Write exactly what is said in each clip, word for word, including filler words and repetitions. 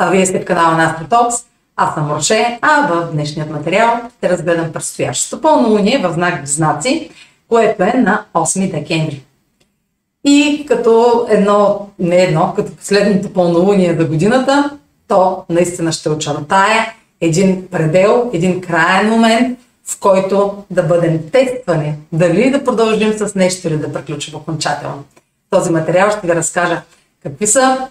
А вие сте в канала на Astro Talks. Аз съм Раше, а в днешният материал ще разгледам предстоящото пълнолуние в знак Близнаци, което е на осми декември. И като едно, не едно, като последното пълнолуние за годината, то наистина ще очертае един предел, един краен момент, в който да бъдем тествани, дали да продължим с нещо или да приключим окончателно. В този материал ще ви разкажа какви са,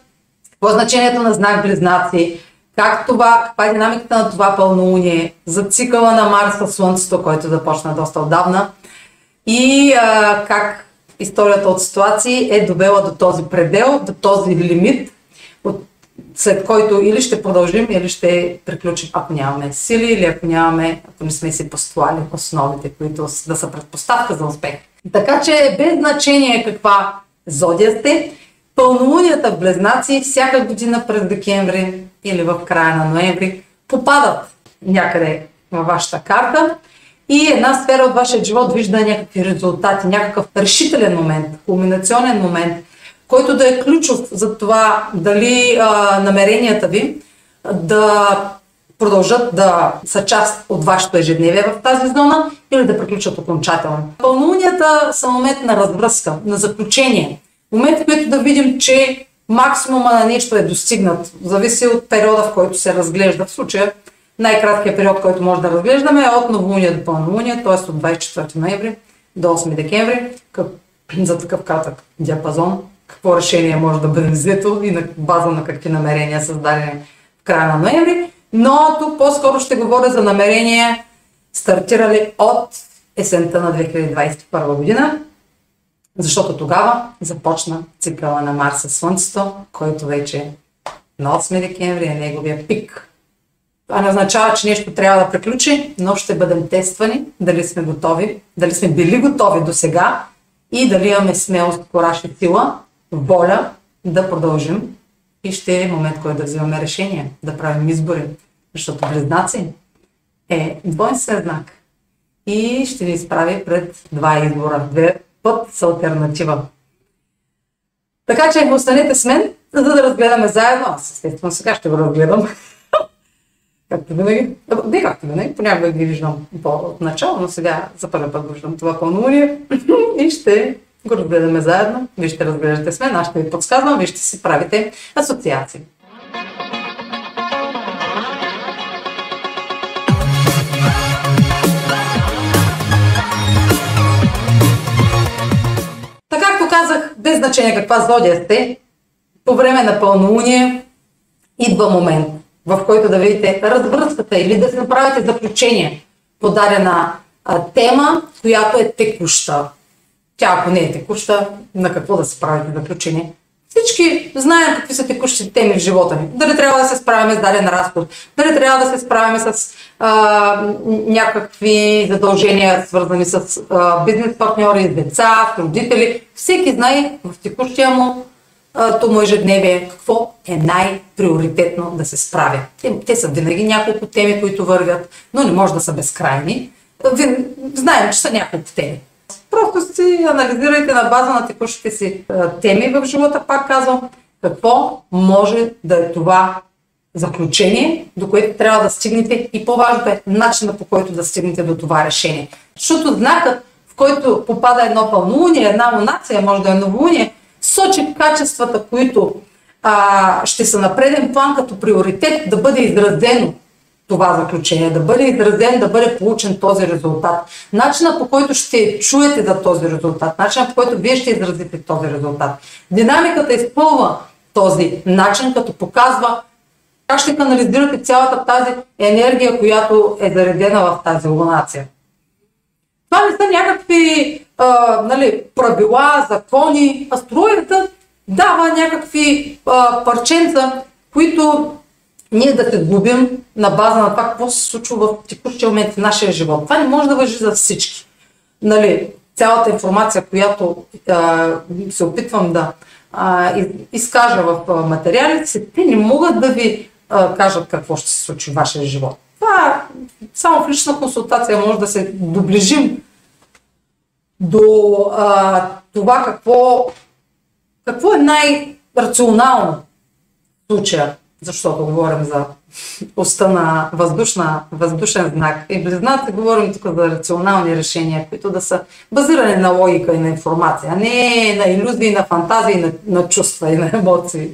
какво е значението на знак Близнаци, как това, каква е динамиката на това пълнолуние, за цикъла на Марс от Слънцето, който започна доста отдавна, и а, как историята от ситуации е довела до този предел, до този лимит, от, след който или ще продължим, или ще приключим, ако нямаме сили, или ако нямаме, ако не сме си постулали основите, които да са предпоставка за успех. Така че без значение каква зодия сте, пълнолунията в Близнаци всяка година през декември или в края на ноември попадат някъде във вашата карта и една сфера от вашия живот вижда някакви резултати, някакъв решителен момент, кулминационен момент, който да е ключов за това дали а, намеренията ви да продължат да са част от вашето ежедневие в тази зона или да приключат окончателно. Пълнолунията са момент на развръзка, на заключение. Момент, в който да видим, че максимума на нещо е достигнат, зависи от периода, в който се разглежда. В случая най-краткият период, който може да разглеждаме, е от новолуние до пълнолуние, т.е. от двадесет и четвърти ноември до осми декември, как, за такъв кратък диапазон, какво решение може да бъде взето и на база на какви намерения създадени в края на ноември. Но тук по-скоро ще говоря за намерения, стартирали от есента на две хиляди двадесет и първа година, защото тогава започна цикъла на Марс със Слънцето, който вече на осми декември е неговия пик. Това не означава, че нещо трябва да приключи, но ще бъдем тествани дали сме готови, дали сме били готови до сега и дали имаме смелост, кораж и сила, воля да продължим. И ще е момент, който да взимаме решение, да правим избори, защото Близнаци е двоен знак и ще ни изправи пред два избора, две път с алтернатива. Така че останете с мен, за да разгледаме заедно. Аз естествено сега ще го разгледам. Както винаги. Не както винаги, понякога ги виждам от начало, но сега за първи път виждам това пълнолуние и ще го разгледаме заедно. Вие ще разглеждате с мен, аз ще ви подсказвам, вие ще си правите асоциации. Без значение каква зодия сте, по време на пълнолуние идва момент, в който да видите развръзката или да се направите заключение по дадена тема, която е текуща. Тя, ако не е текуща, на какво да се правите заключение? Всички знаем какви са текущите теми в живота ни. Дали трябва да се справяме с даден разход, дали трябва да се справяме с а, някакви задължения, свързани с а, бизнес партньори, деца, родители. Всеки знае в текущия му, а, то му ежедневие какво е най-приоритетно да се справя. Те, те са винаги няколко теми, които вървят, но не може да са безкрайни. Вин... Знаем, че са няколко теми. Просто си анализирайте на база на текущите си теми в живота, пак казвам, какво може да е това заключение, до което трябва да стигнете и по-важното е начинът, по който да стигнете до това решение. Защото знакът, в който попада едно пълнолуние, една лунация, може да е новолуние, сочи качествата, които а, ще са на преден план като приоритет да бъде изразено. Това заключение, да бъде изразен, да бъде получен този резултат. Начинът, по който ще чуете за този резултат, начинът, по който вие ще изразите този резултат. Динамиката изпълва този начин, като показва как ще канализирате цялата тази енергия, която е заредена в тази лунация. Това не са някакви а, нали, правила, закони. Астрологията дава някакви а, парченца, които ние да се губим на база на това, какво се случва в текущия момент в нашия живот. Това не може да важи за всички. Нали, цялата информация, която а, се опитвам да а, изкажа в материалите си, те не могат да ви а, кажат какво ще се случи в вашия живот. Това само в лична консултация може да се доближим до а, това какво, какво е най-рационално в случая. защото говорим за оста на въздушна, въздушен знак и близнаци, говорим тук за рационални решения, които да са базирани на логика и на информация, а не на илюзии, на фантазии, на, на чувства и на емоции.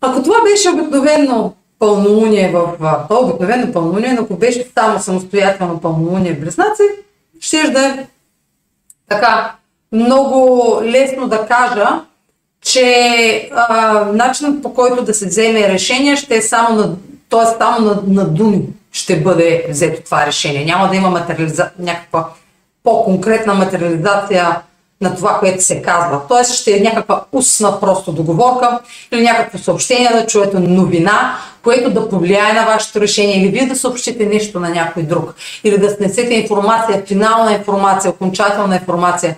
Ако това беше обикновено пълнолуние в то обикновено пълнолуние, ако беше само самостоятелно пълнолуние в близнаци, ще да е така много лесно да кажа, че а, начинът по който да се вземе решение ще е само на, т.е. само на, на думи ще бъде взето това решение. Няма да има материализа... някаква по-конкретна материализация на това, което се казва. Т.е. ще е някаква устна просто договорка или някакво съобщение да чуете новина, което да повлияе на вашето решение, или вие да съобщите нещо на някой друг, или да снесете информация, финална информация, окончателна информация,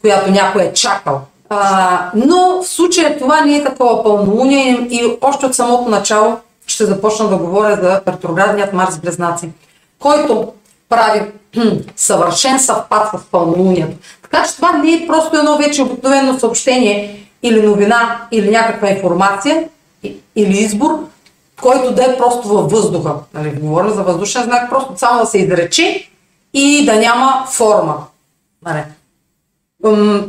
която някой е чакал. А, но в случая това не е такова пълнолуние и още от самото начало ще започна да говоря за ретроградният Марс в Близнаци, който прави съвършен съвпад с пълнолунието. Така че това не е просто едно вече обикновено съобщение или новина или някаква информация или избор, който да е просто във въздуха. Нали, говорим за въздушен знак, просто само да се изрече и да няма форма. Нали.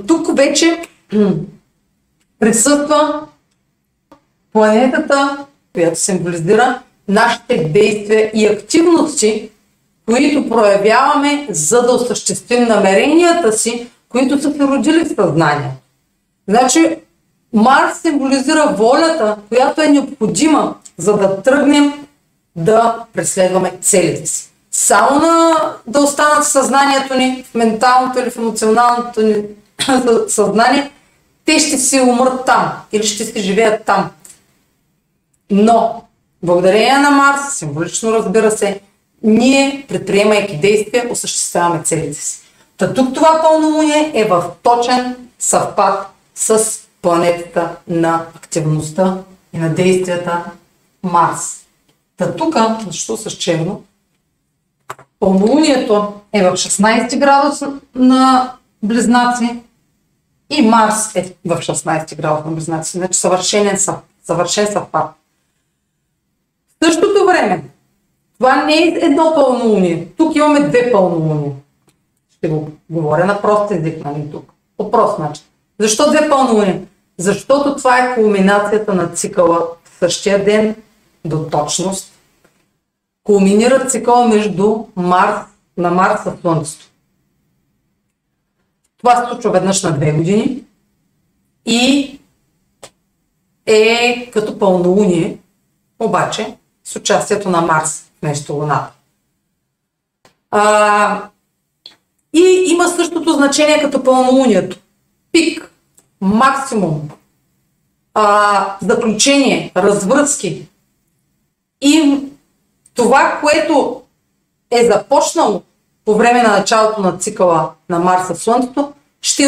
Тук вече присъства планетата, която символизира нашите действия и активности, които проявяваме, за да осъществим намеренията си, които са се родили в съзнанието. Значи Марс символизира волята, която е необходима, за да тръгнем да преследваме целите си. Само на, да останат в съзнанието ни, в менталното или в емоционалното ни съзнание, те ще си умрат там или ще си живеят там. Но благодарение на Марс, символично разбира се, ние, предприемайки действия, осъществяваме целите си. Та тук това пълнолуние е в точен съвпад с планетата на активността и на действията Марс. Та тук, защо с черно, пълнолунието е в шестнайсети градус на Близнаци и Марс е в шестнайсети градус на Близнаци, значи съвършен съвпад. В същото време, това не е едно пълнолуние. Тук имаме две пълнолуния. Ще го говоря на прост език, нали тук. По прост начин. Защо две пълнолуния? Защото това е кулминацията на цикъла в същия ден до точност. Кулминира цикъл между Марс, на Марс и Слънцето. Това се случва веднъж на две години и е като пълнолуние, обаче с участието на Марс вместо Луната. А, и има същото значение като пълнолунието. Пик, максимум, а, заключение, развръзки и това, което е започнало по време на началото на цикъла на Марса в Слънцето, ще,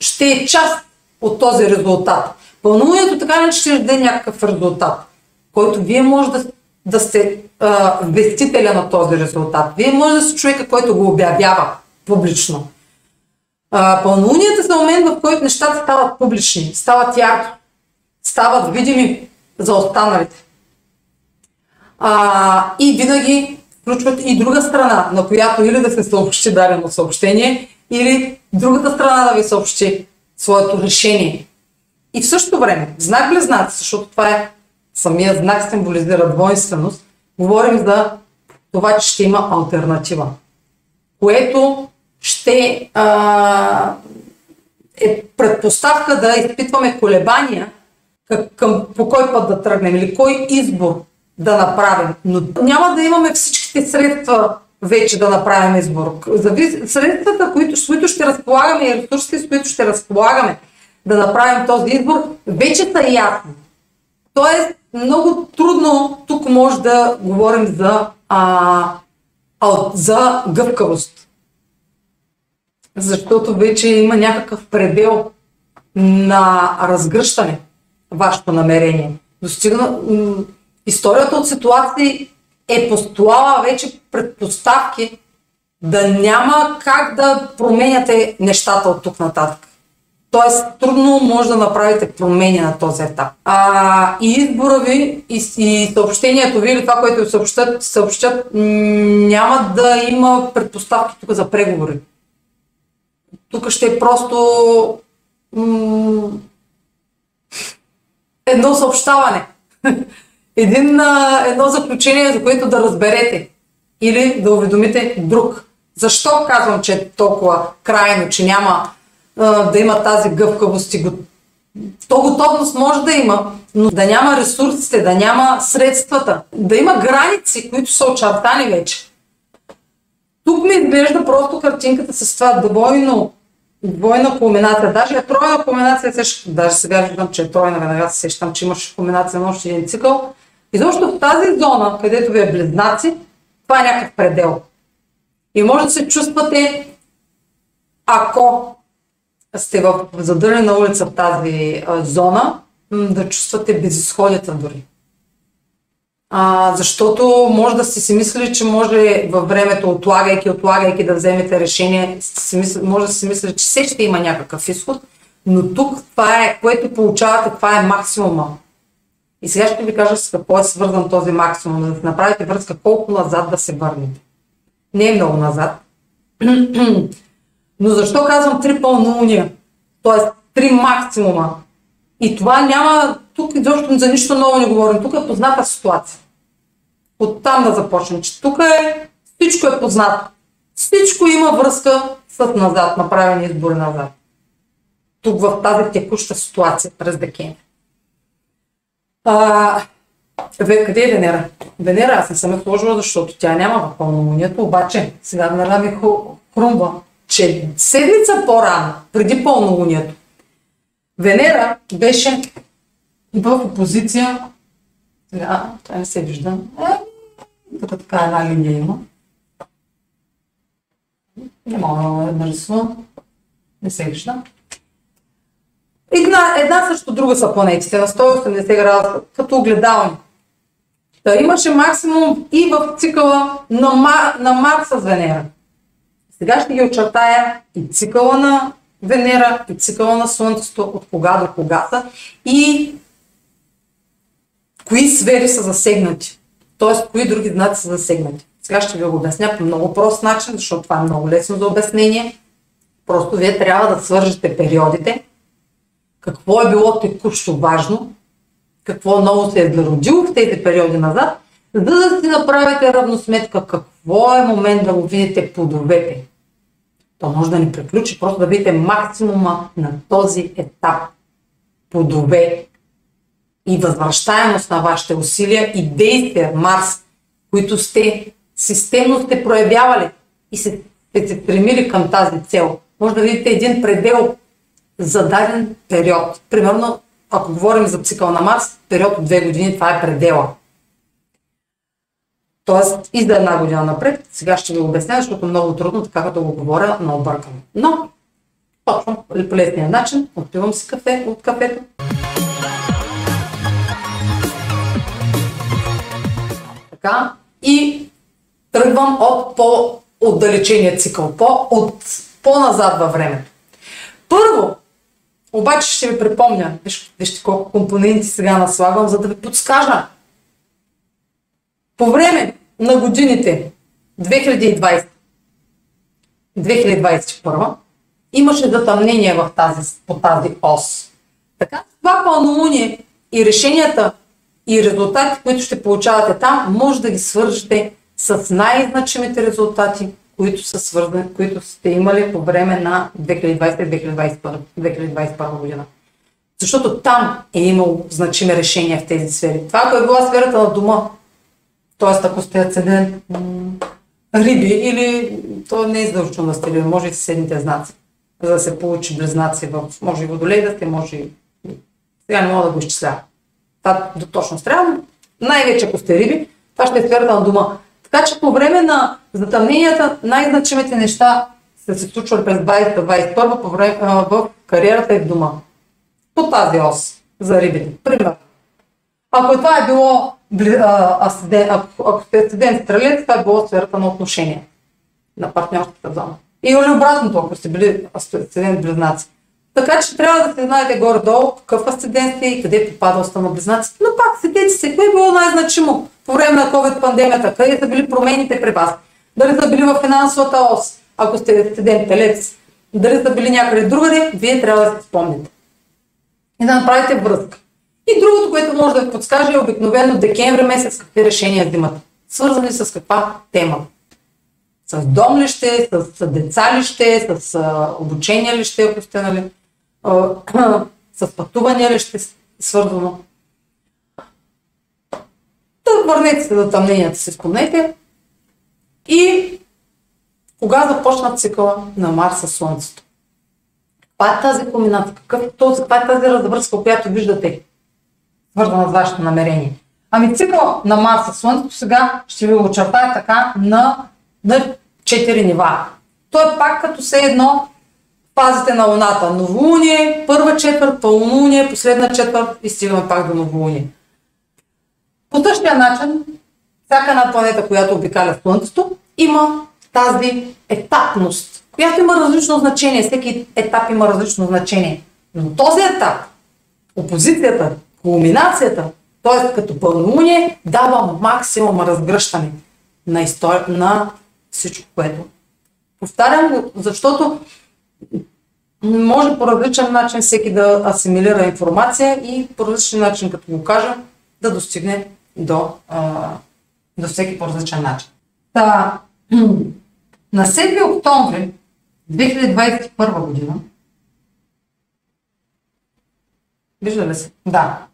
ще е част от този резултат. Пълнолунието така не ще даде някакъв резултат, който вие може да, да сте а, вестителя на този резултат. Вие може да сте човека, който го обявява публично. А, пълнолунията са момент, в който нещата стават публични, стават ярки, стават видими за останалите. А, и винаги включват и друга страна, на която или да се съобщи дадено съобщение, или другата страна да ви съобщи своето решение. И в същото време, знак Близнаци, защото това е самият знак символизира двойственост, говорим за това, че ще има алтернатива, което ще а, е предпоставка да изпитваме колебания към, по кой път да тръгнем или кой избор да направим. Но няма да имаме всичките средства вече да направим избор. Средствата, които, с които ще разполагаме и ресурсите, с които ще разполагаме да направим този избор, вече са ясни. Тоест, много трудно тук може да говорим за, а, а, за гъвкавост. Защото вече има някакъв предел на разгръщане вашето намерение. Достигна, историята от ситуации е постулала вече предпоставки да няма как да променяте нещата от тук нататък. Тоест, трудно може да направите промени на този етап. А, и избора ви, и, и съобщението ви, или това, което ви съобщат, съобщат, няма да има предпоставки тук за преговори. Тук ще е просто м- едно съобщаване. Един, едно заключение, за което да разберете или да уведомите друг. Защо казвам, че е толкова крайно, че няма да има тази гъвкавост и то готовност може да има, но да няма ресурсите, да няма средствата, да има граници, които са очертани вече. Тук ми изглежда просто картинката с това двойно, двойна кулминация, даже е тройна кулминация, даже сега виждам, че е тройна, веднага се сещам, че имаш кулминация на още един цикъл. И защото в тази зона, където ви е близнаци, това е някакъв предел. И може да се чувствате, ако сте в задърлена улица в тази а, зона, да чувствате безизходица дори. А, защото може да сте си мислили, че може във времето, отлагайки, отлагайки да вземете решение, може да си мислили, че все ще има някакъв изход, но тук това е, което получавате, това е максимума. И сега ще ви кажа с какво е свързан този максимум, да направите връзка колко назад да се върнете. Не е много назад. Но защо казвам три пълнолуния, т.е. три максимума? И това няма, тук изобщо за нищо ново не говорим, тук е позната ситуация. Оттам да започнем, че тук е, всичко е познато. Всичко има връзка с назад, направени избори назад. Тук в тази текуща ситуация през декември. А, бе, къде е Венера? Венера аз не съм е сложила, защото тя няма в пълнолунието, обаче сега Венера ми хрумва, че седмица по-рано, преди пълнолунието, Венера беше в опозиция, сега това не се вижда, като така една линия има, не мога да нарисувам, не се вижда. Една, една също друга са планетите на сто и осемдесет градуса, като огледални. Та имаше максимум и в цикъла на, Мар, на Марс с Венера. Сега ще ги очертая и цикъла на Венера, и цикъла на Слънцето, от кога до кога са и кои сфери са засегнати, т.е. кои други знаци са засегнати. Сега ще ви го обясня по много прост начин, защото това е много лесно за обяснение. Просто вие трябва да свържете периодите, какво е било текущо важно, какво ново се е зародило в тези периоди назад, за да си направите равносметка какво е момент да го видите плодовете. То може да не приключи, просто да видите максимума на този етап. Плодове и възвръщаемост на вашите усилия и действия Марс, които сте системно сте проявявали и сте се стремили към тази цел. Може да видите един предел за даден период. Примерно, ако говорим за цикъл на Марс, период от две години, това е предела. Тоест и за една година напред, сега ще ви обясня, защото много трудно така да го говоря на объркане. Но, точно по лесния начин, отпивам си кафе от кафето. Така, и тръгвам от по-отдалечения цикъл, по, от, по-назад във времето. Първо, обаче ще ви припомня, вижте колко компоненти сега наслагвам, за да ви подскажа. По време на годините две хиляди и двадесета - две хиляди двадесет и първа имаше затъмнение в тази, по тази ос. Така, това пълнолуние и решенията и резултати, които ще получавате там, може да ги свържете с най-значимите резултати, които са свързани, които сте имали по време на две хиляди и двадесета - две хиляди двадесет и първа година. Защото там е имало значими решения в тези сфери. Това, ако е била сферата на дома, т.е. ако сте ацедент риби или то не е издължително да сте риби, може и съседните знаци, за да се получи близнаци в може и водолей да сте, може и... Сега не мога да го изчисля. Това точно трябва, най-вече ако сте риби, това ще е сферата на дома. Така че по време на затъмненията най-значимите неща са се случвали през двадесета - двадесет и първа по време, а, в кариерата и в дома. По тази ос за рибите. Пример. Ако това е било ако сте ацедент стрелец, това е било сферата на отношения, на партньорската зона. И или обратното, ако сте били ацедент близнаци. Така че трябва да се знаете горе-долу какъв асцендент сте и къде попадал сте на близнаците. Но пак седете се, кое е било най-значимо по време на COVID пандемията, къде са били промените при вас, дали са били във финансовата ос, ако сте асцендент телец, дали са били някъде другаде, вие трябва да се спомните и да направите връзка. И другото, което може да ви подскаже, е обикновено декември месец какви решения взимат, свързани с каква тема. С дом ли ще, с деца ли ще, с обучение ли ще, ако сте, нали, с пътувания ли ще свързано. Да, върнете се за тъмненията, си спомнете. И кога започна цикъла на Марс със Слънцето? Каква е тази комбинация? Каква е тази развръзка, която виждате, свързана с вашето намерение? Ами цикъл на Марс със Слънцето сега ще ви очертая така на на четири нива. То е пак като все едно фазите на Луната. Новолуние, първа четвърт, пълнолуние, последна четвърт и стигаме пак до новолуние. По същия начин, всяка една планета, която обикаля Слънцето, има тази етапност, която има различно значение. Всеки етап има различно значение. Но този етап, опозицията, кулминацията, т.е. като пълнолуние, дава максимум разгръщане на историята, на всичко, което. Повтарям го, защото може по различен начин всеки да асимилира информация и по различен начин, като го кажа, да достигне до, а, до всеки по различен начин. Та, на седми октомври две хиляди двадесет и първа година, вижда ли се? Да.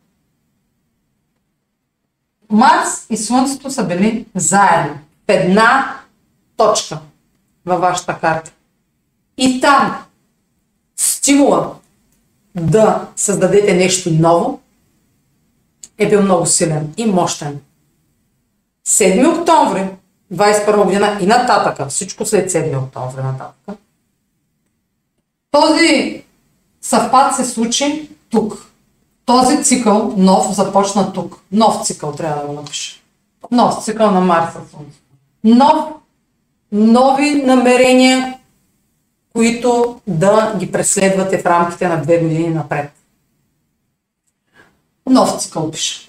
Марс и Слънцето са били заедно в една точка във вашата карта. И там стимула да създадете нещо ново е бил много силен и мощен. седми октомври двадесет и първа година и нататъка, всичко след седми октомври нататъка, този съвпад се случи тук. Този цикъл нов започна тук. Нов цикъл трябва да го напиша. Нов цикъл на Марс със Слънцето. Нов, нови намерения, които да ги преследвате в рамките на две години напред. Нов цикъл пиша.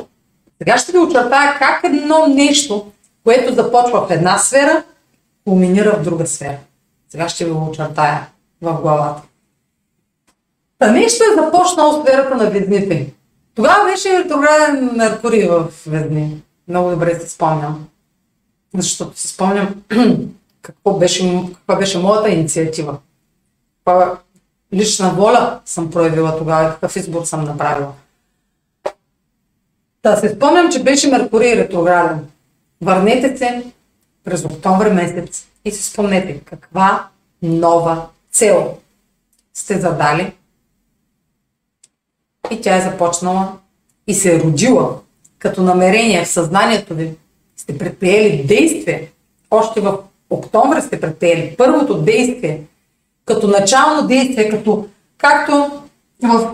Сега ще ви очертая как едно нещо, което започва в една сфера, кулминира в друга сфера. Сега ще ви го очертая в главата. Та нещо е започнало в сферата на Везните. Тогава беше ретрограден Меркурий в Везни. Много добре се спомням. Защото си спомням какво беше, каква беше моята инициатива. Каква лична воля съм проявила тогава и какъв избор съм направила. Та се спомням, че беше Меркурий ретрограден. Върнете се през октомври месец и си спомнете каква нова цел сте задали. И тя е започнала и се е родила като намерение в съзнанието ви. Сте предприели действие, още в октомври сте предприели първото действие, като начално действие, като както в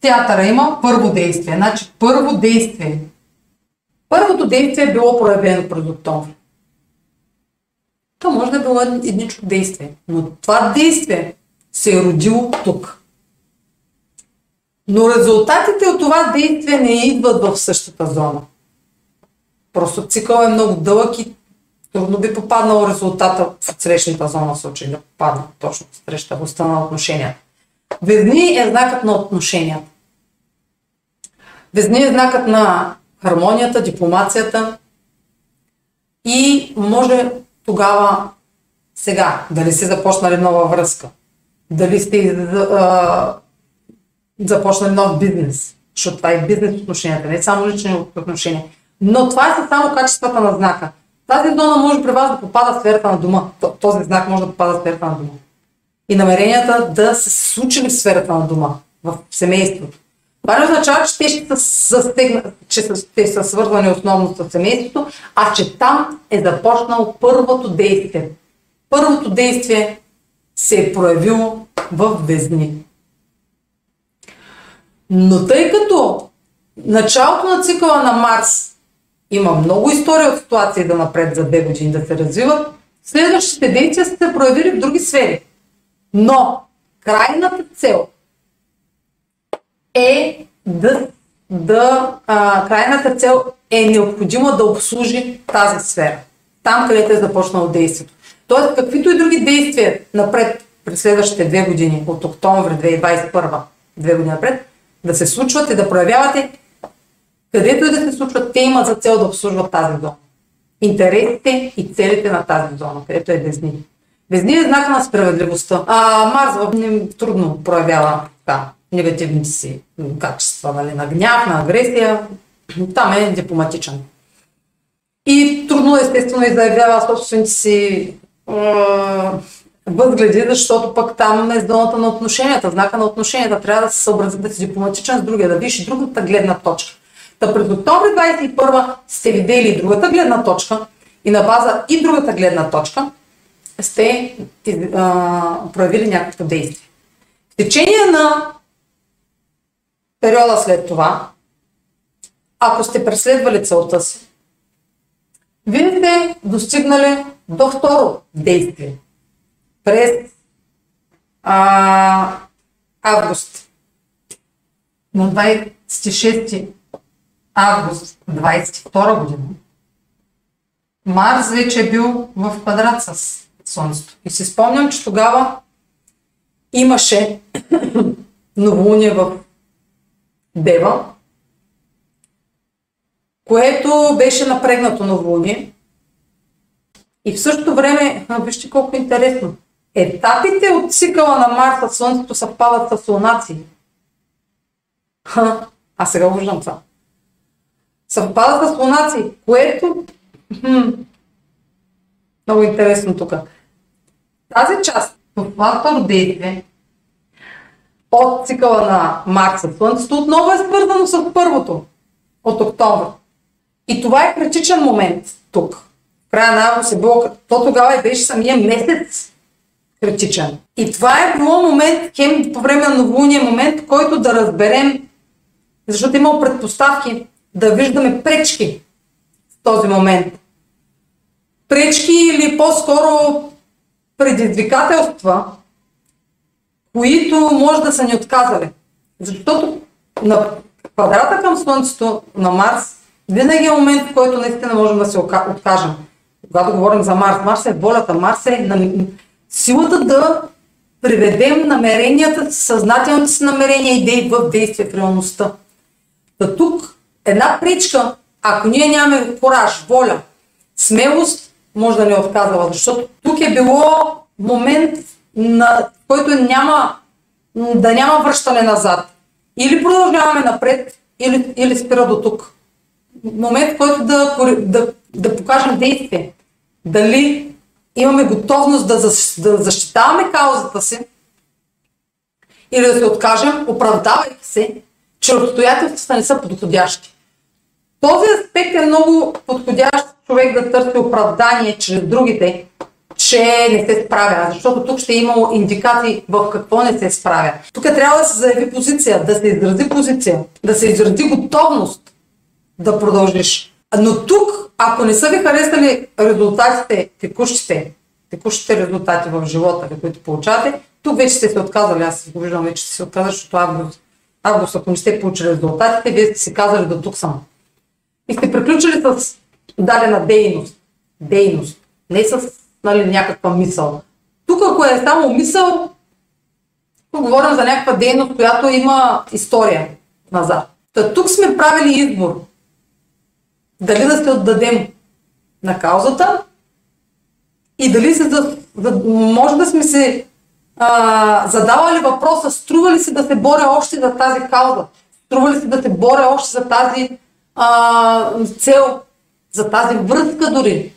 театъра има първо действие. Значи първо действие. Първото действие е било проявено през октомври. То може да е било едничко действие, но това действие се е родило тук. Но резултатите от това действие не идват в същата зона. Просто цикъл е много дълъг и трудно би попаднал резултата в срещната зона, в случай да попадна точно в срещата на отношенията. Везни е знакът на отношенията. Везни е знакът на хармонията, дипломацията и може тогава сега, дали сте започнали нова връзка, дали сте започнали нов бизнес, защото това е бизнес отношенията, не само лични отношения. Но това е само качествата на знака. Тази зона може при вас да попада в сферата на дома. Този знак може да попада в сферата на дома. И намеренията да се случили в сферата на дома, в семейството. Това не означава, че те ще са, че те са свързвани основно с семейството, а че там е започнало първото действие. Първото действие се е проявило в Везни. Но тъй като началото на цикъла на Марс има много история от ситуации да напред за две години да се развиват, следващите действия са се проявили в други сфери. Но крайната цел е да, да а, крайната цел е необходимо да обслужи тази сфера, там където е започнало действието. Тоест, каквито и други действия напред през следващите две години, от октомври две хиляди двадесет и първа, две години напред, да се случват и да проявявате, където и да се случват, те имат за цел да обслужват тази зона. Интересите и целите на тази зона, където е Везни. Везни е знака на справедливостта. А Марс трудно проявява да, негативните си качества, нали, на гняв, на агресия. Там е дипломатичен. И трудно, естествено, и заявява собствените си е, възгледи, защото пък там е зоната на отношенията, знака на отношенията. Трябва да се съобрази, да си дипломатичен с другия, да видиш и другата гледна точка. Та през октомври двадесет и първа сте видели и другата гледна точка и на база и другата гледна точка сте а, проявили някакво действие. В течение на периода след това, ако сте преследвали целта си, вие сте достигнали до второ действие през а, август. На двадесет и шести август двадесет и втора година Марс вече е бил в квадрат с Слънцето. И си спомням, че тогава имаше новолуние в Дева, което беше напрегнато новолуние. И в същото време, вижте колко интересно, етапите от цикъла на Марс с Слънцето съвпадат с лунации. А сега виждам това. Съвпада с лунаци, което... Много интересно тук. Тази част от това второ действие от цикъла на Марс със Слънцето отново е свързано с първото от октомври. И това е критичен момент тук. Края на август е било, то тогава и беше самия месец критичен. И това е било момент, хем по време на новолуние момент, който да разберем, защото имал предпоставки да виждаме пречки в този момент. Пречки или по-скоро предизвикателства, които може да са ни отказали. Защото на квадрата към Слънцето на Марс винаги е момент, в който наистина можем да се откажем. Когато говорим за Марс, Марс е волята, Марс е на... силата да приведем намеренията, съзнателните си намерения, идеи в действие в реалността. Да, тук една пречка, ако ние нямаме кораж, воля, смелост, може да ни отказва, защото тук е било момент, на който няма, да няма връщане назад. Или продължаваме напред, или, или спира до тук. Момент, в който да, да, да покажем действие. Дали имаме готовност да, да защитаваме каузата си, или да се откажем, оправдавайки се, че обстоятелствата не са подходящи. Този аспект е много подходящ човек да търси оправдание чрез другите, че не се справя, защото тук ще е имало индикации в какво не се справя. Тук трябва да се заяви позиция, да се изрази позиция, да се изрази готовност да продължиш. Но тук, ако не са ви харесали резултатите, текущите, текущите резултати в живота, които получавате, тук вече сте се отказали. Аз го виждам вече, се отказваш, защото август. Август, ако не сте получили резултатите, вие сте си казали до тук само. И сте приключили с дадена дейност. Дейност. Не с, нали, някаква мисъл. Тук, ако е само мисъл, говорим за някаква дейност, която има история назад. Та, тук сме правили избор. Дали да се отдадем на каузата и дали се, да, да, може да сме се а, задавали въпроса, струва ли се да се боря още за тази кауза, струва ли се да се боря още за тази а, цел, за тази връзка дори,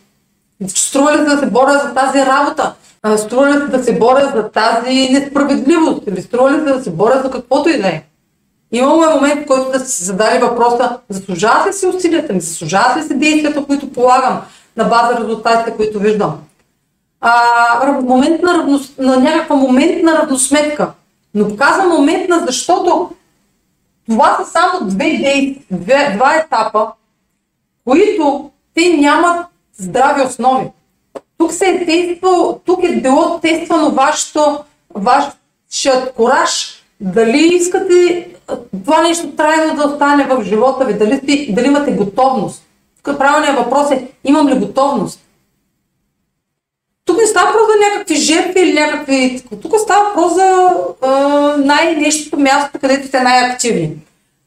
струва ли се да се боря за тази работа, а, струва ли се да се боря за тази несправедливост или струва ли се да се боря за каквото и да е. Имаме момент, в който да си задали въпроса, заслужават ли си усилията ми, заслужават ли си действията, които полагам на база резултатите, които виждам. А, момент на, равно, на някаква моментна равносметка. Но казвам моментна, защото това са само две действия, два етапа, които те нямат здрави основи. Тук, се е тествал, тук е било тествано вашето, вашето шият кораж, дали искате това нещо трайно да остане в живота ви, дали, сте, дали имате готовност. Тук правилният въпрос е, имам ли готовност? Тук не става въпрос за някакви жертви или някакви... Тук става въпрос за най-нещото място, където сте най-активни.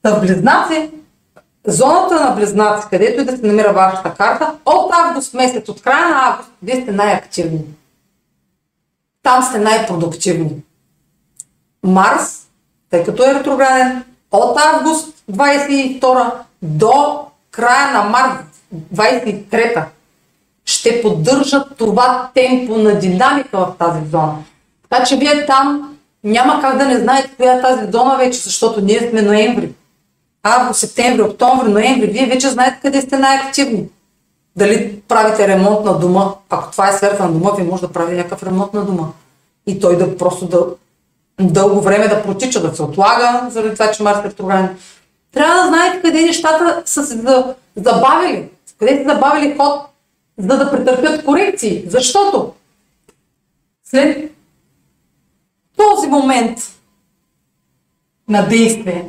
Та Близнаци, зоната на Близнаци, където и да се намира вашата карта, от август месец, от края на август, вие сте най-активни. Там сте най-продуктивни. Марс, тъй като е ретрограден, от август двадесет и втора до края на март двадесет и трета ще поддържат това темпо на динамика в тази зона. Така че вие там няма как да не знаете коя е тази зона вече, защото ние сме ноември. Август, септември, октомври, ноември, вие вече знаете къде сте най-активни. Дали правите ремонт на дома, ако това е сферата на дома, ви може да прави някакъв ремонт на дома. И той да просто да, дълго време да протича, да се отлага, заради това, че Марс е ретрограден. Трябва да знаете къде нещата са се забавили, къде са забавили ход, за да претърпят корекции. Защото след този момент на действие,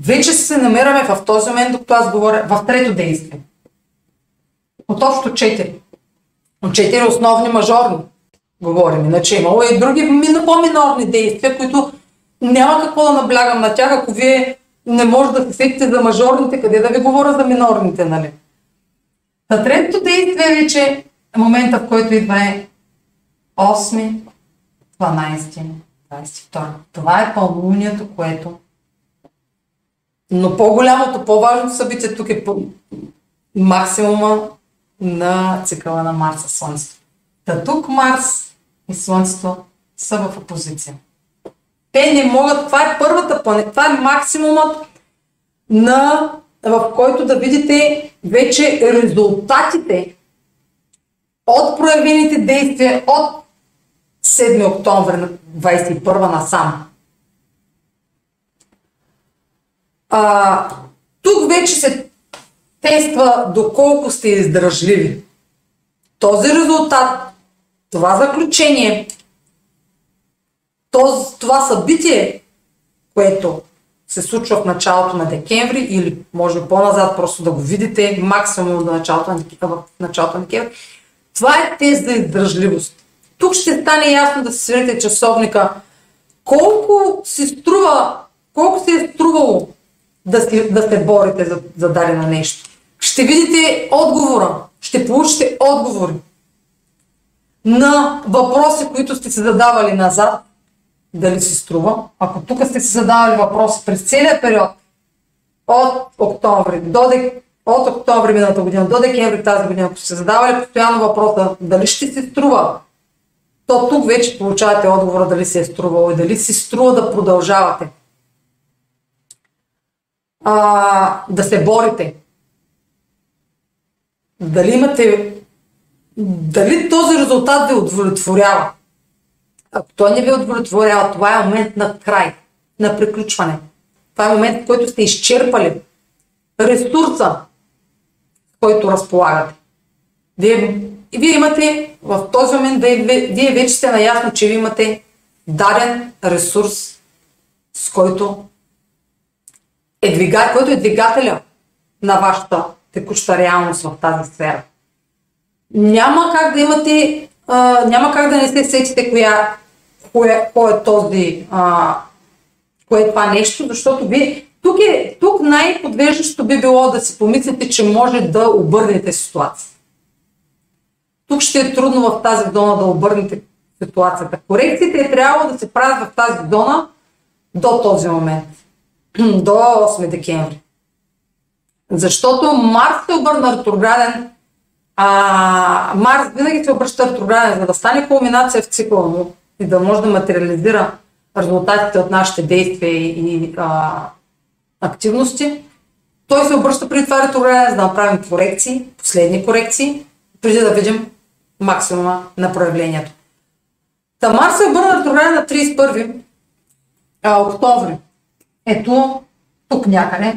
вече се намираме в този момент, докато аз говоря, в трето действие. От общо четири. От четири основни мажорни говорим. Иначе имало и други по-минорни действия, които няма какво да наблягам на тях, ако вие не може да се сетите за мажорните, къде да ви говоря за минорните, нали? На третото действие вече е момента, в който идва е осми, дванадесети, двадесет и втори. Това е пълнолунието, което... Но по-голямото, по-важното събитие тук е максимума на цикъла на Марса Слънцето. Та тук Марс и Слънцето са в опозиция. Те не могат, това е първата планета, това е максимумът, на, в който да видите вече резултатите от проявените действия от седми октомври на двадесет и първа насам. А, тук вече се тества доколко сте издръжливи. Този резултат, това заключение, този, това събитие, което се случва в началото на декември или може по-назад просто да го видите максимум до началото на декември, това е тест за издръжливост. Тук ще стане ясно да се сверите часовника колко си струва, колко си е струвало да се, да се борите за, за дадено нещо. Ще видите отговора, ще получите отговори на въпроси, които сте се задавали назад, дали си струва. Ако тук сте се задавали въпроси през целия период, от октомври, до дек... от октомври миналата година до декември тази година, ако сте се задавали постоянно въпроса дали ще се струва, то тук вече получавате отговора дали се е струвало и дали си струва да продължавате. А, да се борите. Дали имате... Дали този резултат ви удовлетворява? Ако той не ви удовлетворява, това е момент на край, на приключване. Това е момент, в който сте изчерпали ресурса, който разполагате. Вие, вие имате, в този момент, вие, вие вече сте наясно, че вие имате даден ресурс, с който е двигател, който е двигателя на вашата текуща реалност в тази сфера. Няма как да имате, а, няма как да не се сетите коя, коя, коя е този, а, кое е това нещо, защото вие, тук, е, тук най-подвеждащо би било да си помислите, че може да обърнете ситуацията. Тук ще е трудно в тази зона да обърнете ситуацията. Корекциите е трябвало да се правят в тази зона до този момент. До осми декември. Защото Марс се обърна ретрограден, а Марс винаги се обръща ретрограден, за да стане кулминация в цикъла му и да може да материализира резултатите от нашите действия и а, активности. Той се обръща преди това ретрограден, за да направим корекции, последни корекции, преди да видим максимума на проявлението. Та Марс се обърна ретрограден на тридесет и първи октомври. Ето, тук някъде,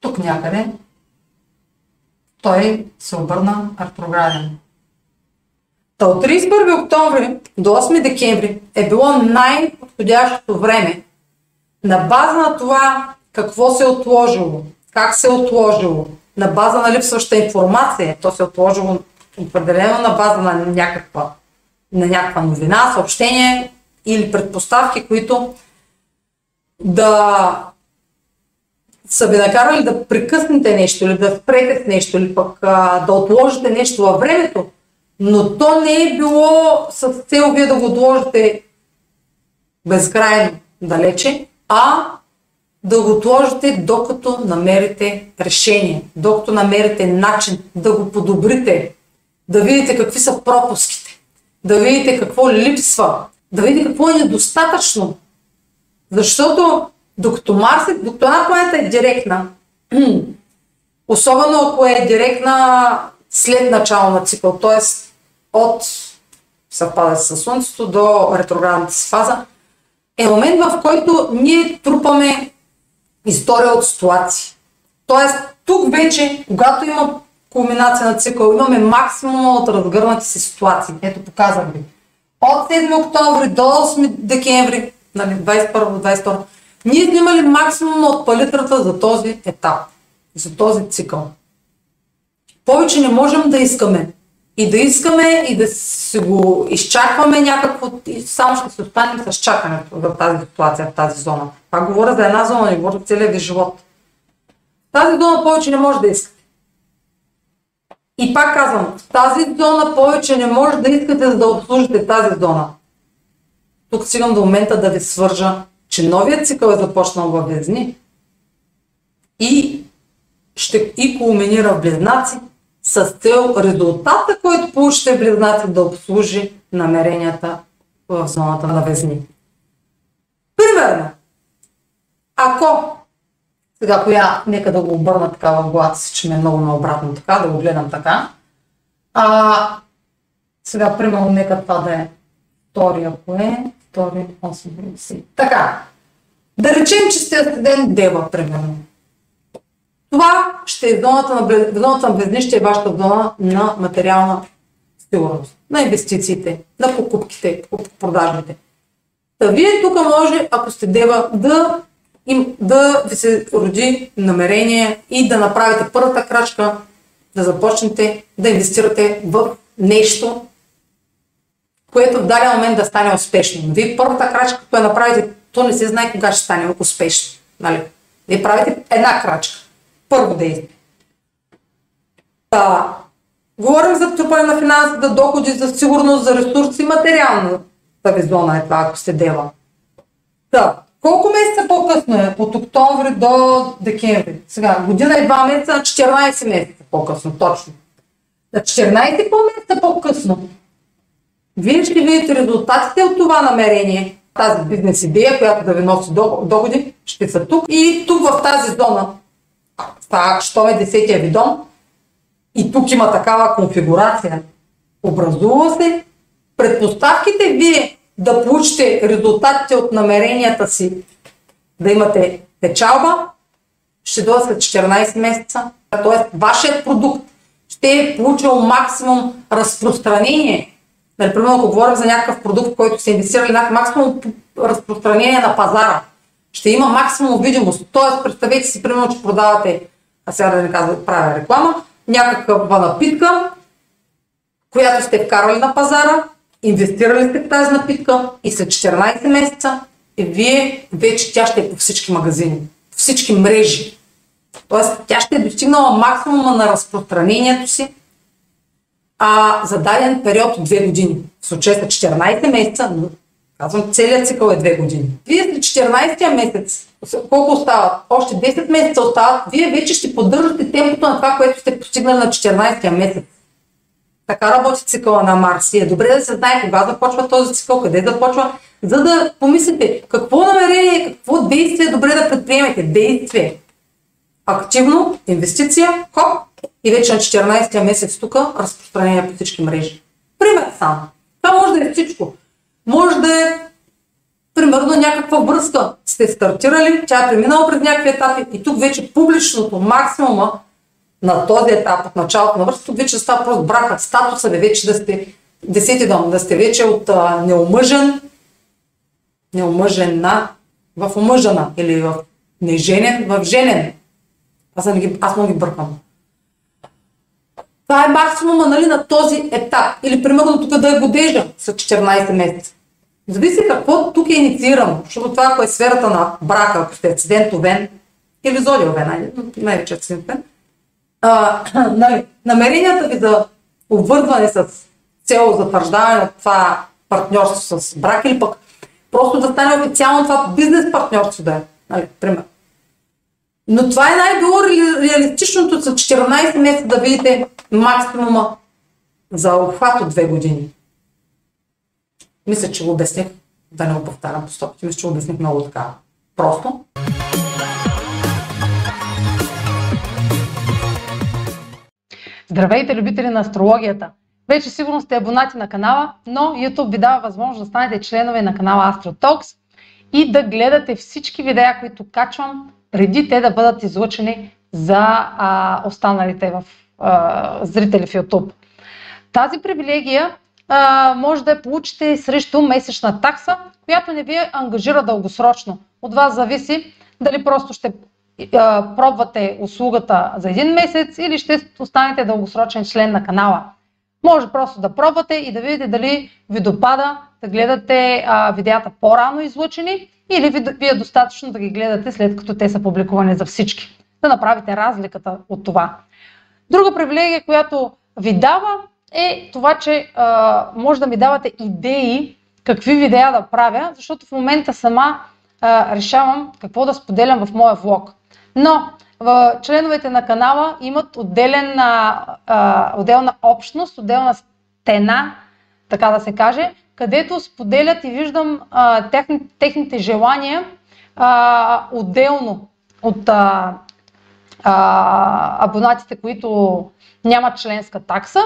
тук някъде, той се обърна ретрограден. Та от тридесет и първи октомври до осми декември е било най-подходящото време. На база на това какво се е отложило, как се е отложило, на база на липсваща информация, то се е отложило определено на база на някаква, на някаква новина, съобщение или предпоставки, които да са ви накарали да прекъснете нещо или да спрете с нещо или пък а, да отложите нещо във времето, но то не е било с цел вие да го отложите безкрайно далече, а да го отложите докато намерите решение, докато намерите начин да го подобрите, да видите какви са пропуските, да видите какво липсва, да видите какво е недостатъчно. Защото докато Марс, докато една планета е директна, особено ако е директна след начало на цикъл, т.е. от съвпада със Слънцето до ретроградната си фаза, е момент, в който ние трупаме история от ситуации. Тоест, тук вече, когато има кулминация на цикъл, имаме максимум от разгърнати си ситуации. Ето, показвам ви. От седми октомври до осми декември, нали, двадесет и първи до двадесет и втори, ние снимали максимум от палитрата за този етап, за този цикъл. Повече не можем да искаме. И да искаме, и да си го изчакваме някакво, и само ще се останем с чакането в тази ситуация, в тази зона. Пак говоря за една зона, не говоря за целия ви живот. Тази зона повече не може да искате. И пак казвам, в тази зона повече не може да искате, за да обслужите тази зона. Тук стигам до момента да ви свържа, че новият цикъл е започнал във Близнаци и ще и кулминира в Близнаци, с цел резултата, който получите Близнаци, да обслужи намеренията в зоната на Везни. Примерно, ако, сега коя, нека да го обърна така в главата си, че ми е много наобратно така, да го гледам така. А, сега, примерно, нека това да е втори, ако е, втори, осми, така, да речем, че сте асцендент Дева, примерно. Това ще е зоната на, блез... зоната на Близнаци, ще е вашата зона на материална сигурност, на инвестициите, на покупките, продажбите. Та вие тук може, ако сте Дева, да, им... да ви се роди намерение и да направите първата крачка, да започнете да инвестирате в нещо, което в даден момент да стане успешно. Но вие първата крачка, която направите, то не се знае кога ще стане успешно. Нали? Вие правите една крачка. Първо действие. Да. Говорим за трупане на финансите, за доходи, за сигурност, за ресурси, материалната ви зона е това, ако сте Дева. Да. Колко месеца по-късно е? От октомври до декември. Сега, година и два месеца, четиринадесет месеца по-късно, точно. На четиринадесет месеца по-късно. Вие ще видите резултатите от това намерение, тази бизнес идея, която да ви носи доходи, ще са тук и тук в тази зона. Това, що е десетия ви дом, и тук има такава конфигурация. Образува се предпоставките вие да получите резултатите от намеренията си, да имате печалба, ще дойде след четиринадесет месеца. Тоест, вашият продукт ще е получил максимум разпространение. Например, ако говорим за някакъв продукт, който се инвестирали, максимум разпространение на пазара. Ще има максимум видимост. Тоест, представете си, примерно, че продавате, а сега да не казвам, правя реклама, някаква напитка, която сте вкарали на пазара, инвестирали сте в тази напитка и след четиринадесет месеца и вие вече тя ще е по всички магазини, по всички мрежи. Тоест, тя ще е достигнала максимума на разпространението си а за даден период от две години. В случая са четиринадесет месеца, но казвам, целият цикъл е две години. Вие след четиринадесетия месец, колко остават? Още десет месеца остават. Вие вече ще поддържате темпото на това, което сте постигнали на четиринадесетия месец. Така работи цикъла на Марс. И е добре да се знае кога започва този цикъл, къде започва, за да помислите какво намерение, какво действие е добре да предприемете. Действие. Активно, инвестиция, хоп, и вече на четиринадесетия месец тук разпространение по всички мрежи. Пример само. Това може да е всичко. Може да е, примерно, някаква връзка. Сте стартирали, тя е преминала през някакви етапи и тук вече публичното максимума на този етап от началото на връзката вече става просто брака, статуса ви вече да сте Десети дом, да сте вече от неомъжен, неомъжена в омъжена или в неженен в женен. Аз не ги, аз не ги бъркам. Това е максимума, нали, на този етап. Или примерно тук да е годежа след четиринайсет месеца. Зависи какво тук е инициирано, защото това, ако е сферата на брака, ако сте цидентовен или зодиовен, най-вече цидентовен, намеренията ви за обвързване с цел затвърждаване на това партньорство с брак или пък просто да стане официално това бизнес партньорство да е, нали, пример. Но това е най-било реалистичното с четиринайсет месеца да видите максимума за обхват от две години. Мисля, че го обясних, да не го повтарям по стопите, мисля, че го обясних много така просто. Здравейте, любители на астрологията! Вече сигурно сте абонати на канала, но YouTube ви дава възможност да станете членове на канала Astro Talks и да гледате всички видеа, които качвам, преди те да бъдат излъчени за а, останалите в, а, зрители в YouTube. Тази привилегия а, може да я получите срещу месечна такса, която не ви ангажира дългосрочно. От вас зависи дали просто ще а, пробвате услугата за един месец или ще останете дългосрочен член на канала. Може просто да пробвате и да видите дали ви допада да гледате а, видеята по-рано излъчени или ви, ви е достатъчно да ги гледате след като те са публикувани за всички. Да направите разликата от това. Друга привилегия, която ви дава, е това, че а, може да ми давате идеи какви видеа да правя, защото в момента сама а, решавам какво да споделям в моя влог. Но членовете на канала имат отделена, а, отделна общност, отделна стена, така да се каже, където споделят и виждам а, техни, техните желания а, отделно от а, а, абонатите, които нямат членска такса,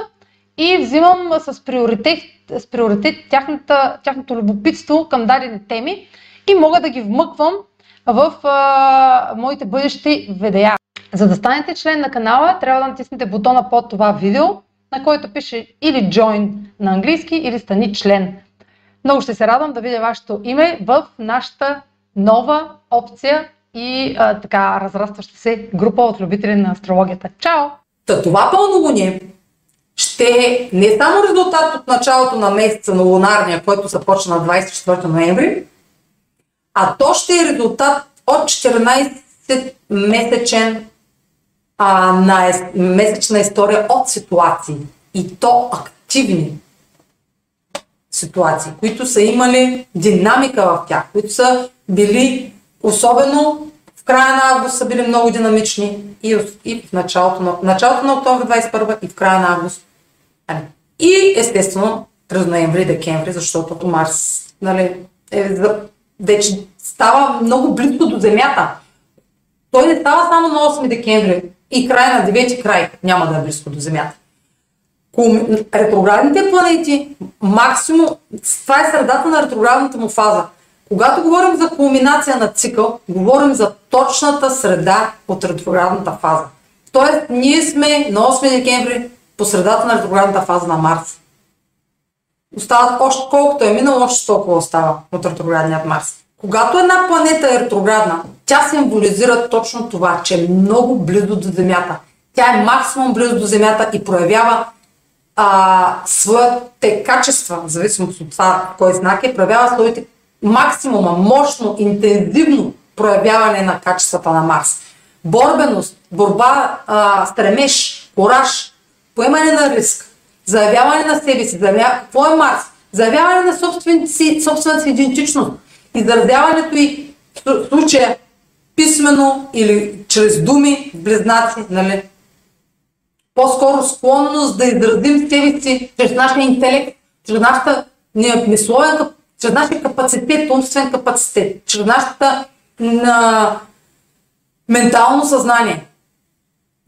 и взимам с приоритет, с приоритет тяхната, тяхното любопитство към дадени теми и мога да ги вмъквам в а, моите бъдещи видеа. За да станете член на канала, трябва да натиснете бутона под това видео, на който пише или Join на английски, или Стани член. Много ще се радвам да видя вашето име в нашата нова опция и а, така разрастваща се група от любители на астрологията. Чао! Та това пълнолуние ще е не само резултат от началото на месеца на лунарния, който се почна на двайсет и четвърти ноември, а то ще е резултат от четиринайсет месечен а, на ес, месечна история от ситуации. И то активни ситуации, които са имали динамика в тях, които са били, особено в края на август са били много динамични и, и в началото на, началото на октомври двайсет и първи и в края на август. И естествено през ноември и декември, защото Марс, нали, е за... вече става много близко до Земята. Той не става само на осми декември и край на девети край няма да е близко до Земята. Ретроградните планети, максимум, това е средата на ретроградната му фаза. Когато говорим за кулминация на цикъл, говорим за точната среда от ретроградната фаза. Тоест, ние сме на осми декември по средата на ретроградната фаза на Марс. Остават още колкото е минало, още толкова остава от ретроградният Марс. Когато една планета е ретроградна, тя символизира точно това, че е много близо до Земята. Тя е максимум близо до Земята и проявява а, своите качества, в зависимост от това кой знак е, проявява своите максимума, мощно, интензивно проявяване на качествата на Марс. Борбеност, борба, а, стремеж, кораж, поемане на риск, заявяване на себе си, заявяване, какво е Марс, заявяване на собствената си, собствената си идентичност, изразяването и в случая писмено или чрез думи, близнаци, нали? По-скоро склонност да изразим себе си чрез нашия интелект, чрез нашата мисловен, чрез нашия капацитет, умствен капацитет, чрез нашата на, ментално съзнание.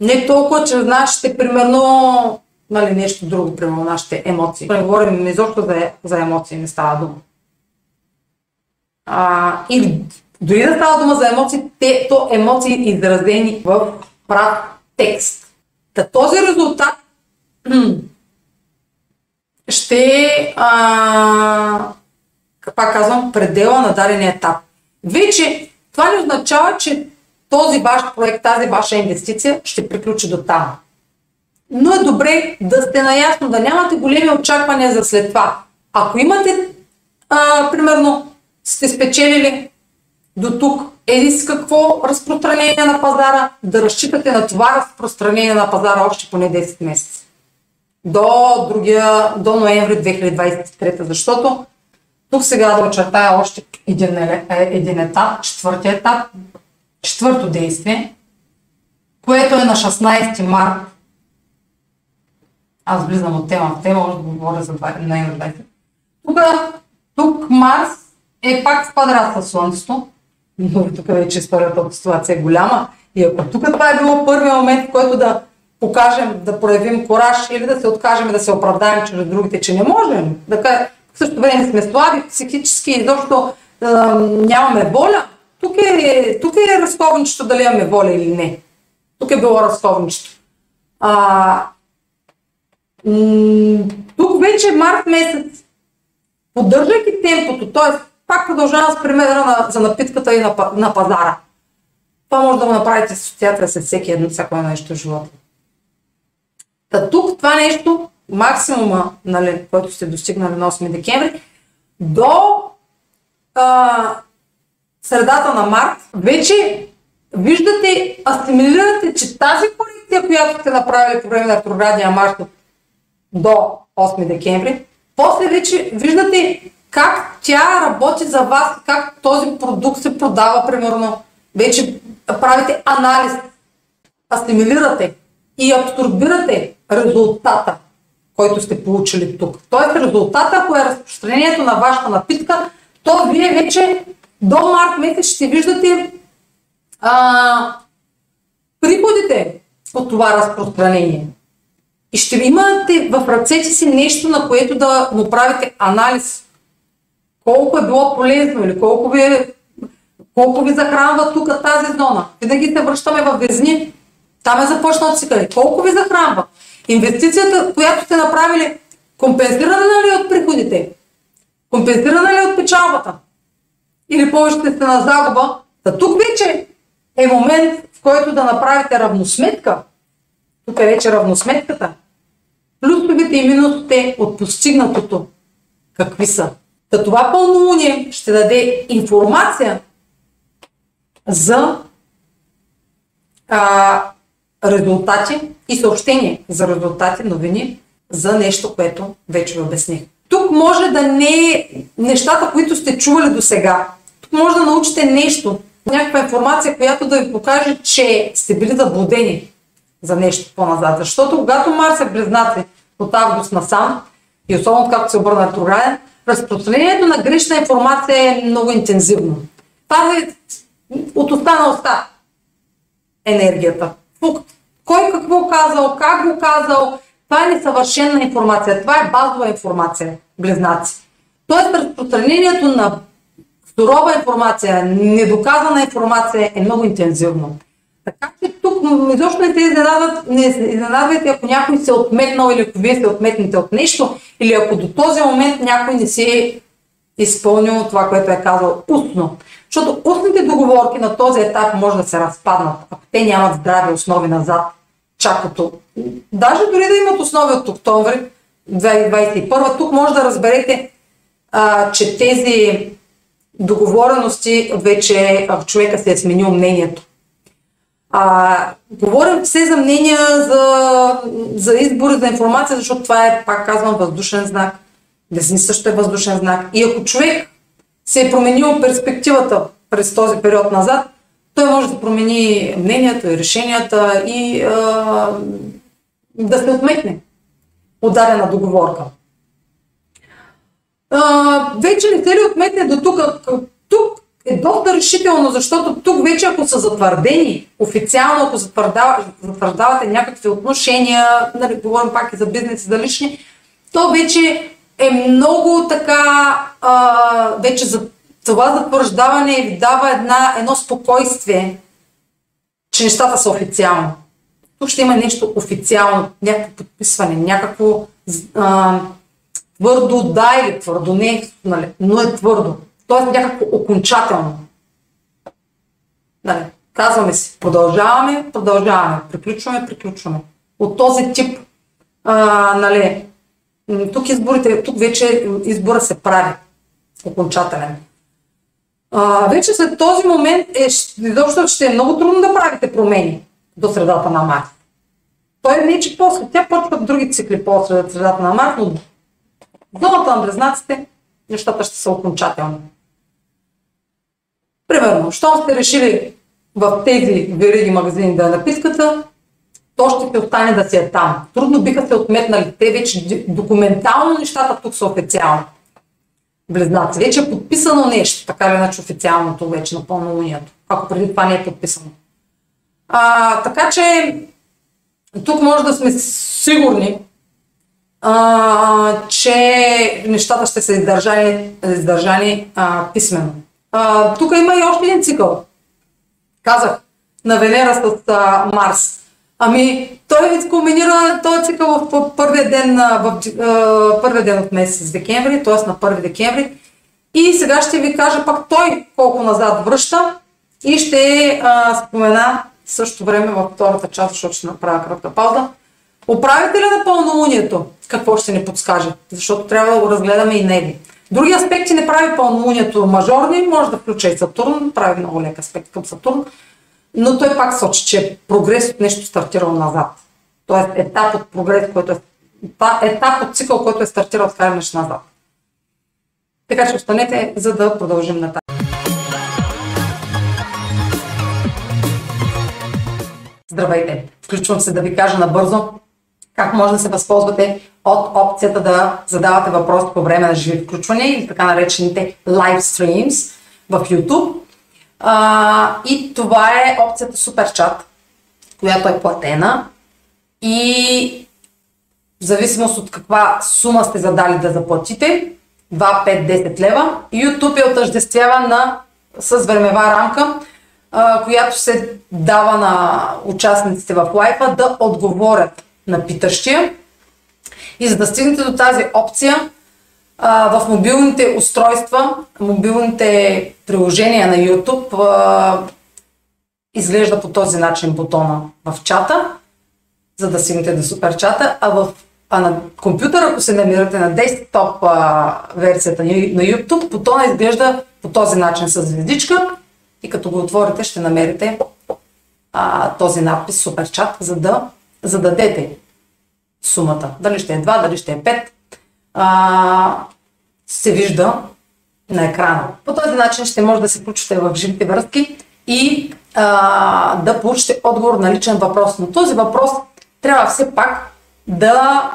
Не толкова чрез нашите, примерно, нали, нещо друго, примерно нашите емоции. Не говорим изобщо за, за емоции, не става дума. А, или дори да става дума за емоции, те, то емоции изразени в прав текст. Та този резултат ще, а, пак казвам, предела на дадения етап. Вече това не означава, че този ваш проект, тази ваша инвестиция ще приключи до там. Но е добре да сте наясно, да нямате големи очаквания за след това. Ако имате, а, примерно, сте спечелили до тук еди с какво разпространение на пазара, да разчитате на това разпространение на пазара още поне десет месеца. До, другия, до ноември две хиляди двадесет и трета, защото тук сега да очертая още един, един етап, четвъртия етап, четвърто действие, което е на шестнадесети март. Аз влизам от тема в тема, може да говоря за ноември. Тук, тук Марс е пак в квадрат със Слънцето, но тук вече историята от ситуация е голяма и ако тук това е било първият момент, в който да покажем, да проявим кораж или да се откажем и да се оправдаем чрез другите, че не можем, да кажем, в същото време сме слаби, психически изобщо е, нямаме воля, тук е, тук е разковничето дали имаме воля или не. Тук е било разковничето. А, тук вече март месец, поддържайки темпото, т.е. пак продължавам с примера за напитката и на, на пазара. Това може да го направите с асоциация след всеки едно, всяко нещо в живота. Та тук това нещо, максимума, нали, който сте достигнали на осми декември, до а, средата на март, вече виждате, асимилирате, че тази корекция, която сте направили по време на ретроградния март до осми декември, после вече виждате как тя работи за вас, как този продукт се продава, примерно. Вече правите анализ, асимилирате и абсорбирате резултата, който сте получили тук. Тоест резултата, ако е разпространението на вашата напитка, то вие вече до март месец ще виждате а, приходите от това разпространение. И ще имате в ръцете си нещо, на което да му правите анализ. Колко е било полезно или колко ви, колко ви захранва тук тази зона. Винаги се връщаме във Везни. Там е започнал цикъл. Колко ви захранва? Инвестицията, която сте направили, компенсирана ли от приходите? Компенсирана ли от печалбата? Или повече сте на загуба? Та тук вече е момент, в който да направите равносметка. Тук е вече равносметката. Плюсовете и минусите от постигнатото. Какви са? Та това пълнолуние ще даде информация за а, резултати и съобщения за резултати, новини, за нещо, което вече ви обясних. Тук може да не е нещата, които сте чували до сега. Тук може да научите нещо, някаква информация, която да ви покаже, че сте били заблудени за нещо по-назад. Защото когато Марс е близнаци от август насам, и особено както се обърна ретрограден, разпространението на грешна информация е много интензивно. Това е от уста на уста енергията. Кой какво казал, как го казал, това е несъвършена информация, това е базова информация, близнаци. Тоест разпространението на сурова информация, недоказана информация е много интензивно. Така че тук изобщо не се изненадват, не изненадвайте, ако някой се е отметнал или ако вие се отметнете от нещо, или ако до този момент някой не си е изпълнил това, което е казал устно. Защото устните договорки на този етап може да се разпаднат, ако те нямат здрави основи назад, чак от... Даже дори да имат основи от октомври две хиляди двадесет и първа, тук може да разберете, а, че тези договорености вече в човека се е сменил мнението. А, говорим все за мнения, за, за избори, за информация, защото това е, пак казвам, въздушен знак. Везни също е въздушен знак. И ако човек се е променил перспективата през този период назад, той може да промени мнението и решенията и а, да се отметне от дадена договорка. А, вече не се ли отметне до тук? Тук е доста решително, защото тук вече ако са затвърдени, официално ако затвърждавате някакви отношения, нали, говорим пак и за бизнес и за лични, то вече е много така, а, вече за това затвърждаване ви дава една, едно спокойствие, че нещата са официално. Тук ще има нещо официално, някакво подписване, някакво а, Твърдо да или твърдо не, нали, но е твърдо. Тоест някакво окончателно. Нали, казваме си, продължаваме, продължаваме, приключваме, приключваме. От този тип, а, нали, тук, изборите, тук вече избора се прави окончателен. А, вече след този момент е, защото ще е много трудно да правите промени до средата на Март. Той не е, че после, тя почват други цикли после средата на Март, но зоната на близнаците нещата ще са окончателни. Примерно, щом сте решили в тези вериги магазини да я напискате, то ще те остане да си е там. Трудно биха се отметнали. Те вече документално нещата тук са официално. Близнаци. Вече е подписано нещо, така или иначе официалното вече на пълнолунието, ако преди това не е подписано. А, така че тук може да сме сигурни, а, че нещата ще са издържани, издържани а, писменно. А, тук има и още един цикъл. Казах, на Венера с а, Марс. Ами, той ви комбинира този цикъл в първия ден, в, в, първия ден от месец декември, т.е. на първи декември. И сега ще ви кажа пак той колко назад връща и ще а, спомена в същото време във втората част, защото ще направя кратка пауза. Управителя на пълнолунието, какво ще ни подскаже, защото трябва да го разгледаме и него. Други аспекти не прави пълнолунието мажорни, може да включа и Сатурн, прави много лек аспект към Сатурн. Но той пак сочи, че прогрес от нещо стартирал назад. Тоест етап от прогрес, който е, етап от цикъл, който е стартирал така нещо назад. Така че останете, за да продължим нататък. Здравейте! Включвам се да ви кажа набързо как може да се възползвате от опцията да задавате въпроси по време на живи включване или така наречените live streams в YouTube. А, и това е опцията Суперчат, която е платена и в зависимост от каква сума сте задали да заплатите, два, пет, десет лева, YouTube е отъждествява на, с времева рамка, а, която се дава на участниците в лайфа да отговорят на питащия. И за да стигнете до тази опция, Uh, в мобилните устройства, мобилните приложения на YouTube uh, изглежда по този начин бутона в чата, за да стигнете до суперчата, а, в, а на компютъра, ако се намирате на десктоп uh, версията на YouTube, бутона изглежда по този начин с звездичка и като го отворите ще намерите uh, този надпис суперчат, за да зададете сумата. Дали ще е два, дали ще е пет. А, се вижда на екрана. По този начин ще може да се включите в живите връзки и а, да получите отговор на личен въпрос. Но този въпрос трябва все пак да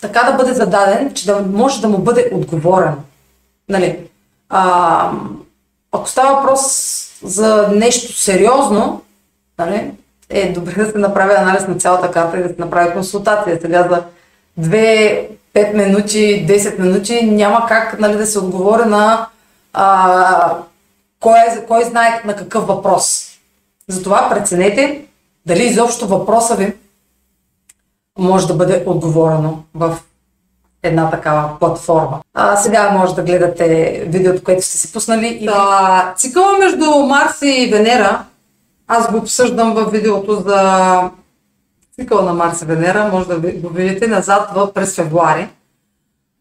така да бъде зададен, че да може да му бъде отговорен. Нали? А, ако става въпрос за нещо сериозно, нали, е добре да се направи анализ на цялата карта и да се направи консултация. Сега за две пет минути, десет минути, няма как, нали, да се отговори на а, кой, кой знае на какъв въпрос. Затова преценете дали изобщо въпроса ви може да бъде отговорено в една такава платформа. А, сега може да гледате видеото, което сте си пуснали. Да, цикъла между Марс и Венера, аз го обсъждам в видеото за цикъл на Марс и Венера, може да го видите назад в, през февруари.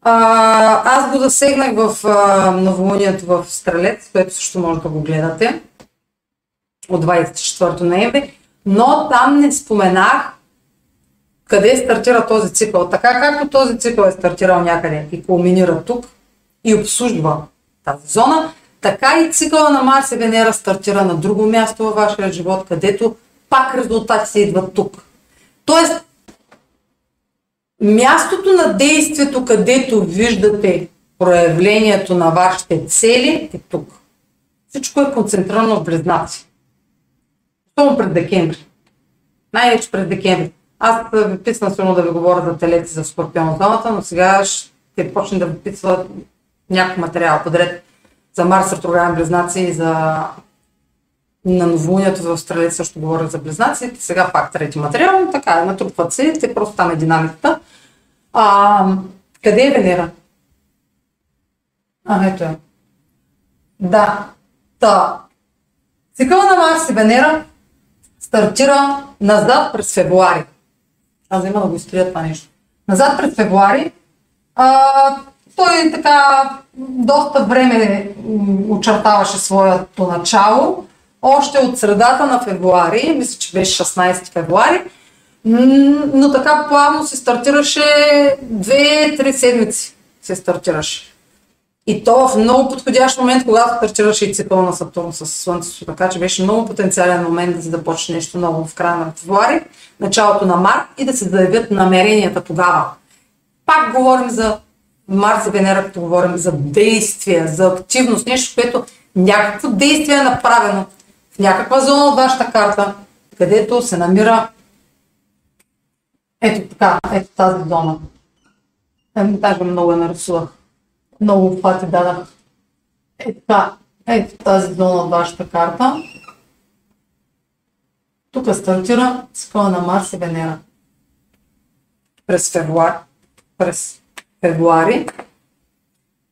А, аз го засегнах в а, новолунието в Стрелец, което също може да го гледате от двадесет и четвърти ноември, но там не споменах къде стартира този цикъл. Така както този цикъл е стартирал някъде и кулминира тук и обслужва тази зона, така и цикъла на Марс и Венера стартира на друго място във вашия живот, където пак резултатите идват тук. Тоест, мястото на действието, където виждате проявлението на вашите цели, е тук. Всичко е концентрирано в Близнаци. Само през декември. Най-вече през декември. Аз ви писна сигурно да ви говоря за Телец и за Скорпион зоната, но сега ще почне да ви писва някакъв материал подред за Марс, ретрограден Близнаци и за... На новолунието в Стрелец също говоря за близнаците, сега пак трети материал, така, натрупват се, те просто там е динамиката. А, къде е Венера? А, ето е. Да. Та. Цикъл на Марс и Венера стартира назад през февруари. Аз има да го изтрия това нещо. Назад през февруари. А, той така доста време очертаваше своето начало. Още от средата на февруари, мисля, че беше шестнайсети февруари, но така плавно се стартираше две-три седмици. Се стартираше. И то в много подходящ момент, когато стартираше и цикъл на Сатурн с Слънцето, така че беше много потенциален момент да се започне нещо ново в края на февруари, началото на март и да се заявят намеренията тогава. Пак говорим за Марс и Венера, като говорим за действия, за активност, нещо, което някакво действие е направено в някаква зона от вашата карта, където се намира ето така, ето тази зона. Даже много я нарисувах. Много пъти дадах. Ето така, ето тази зона от вашата карта. Тук стартира цикъла на Марс и Венера. През февруари. През февруари.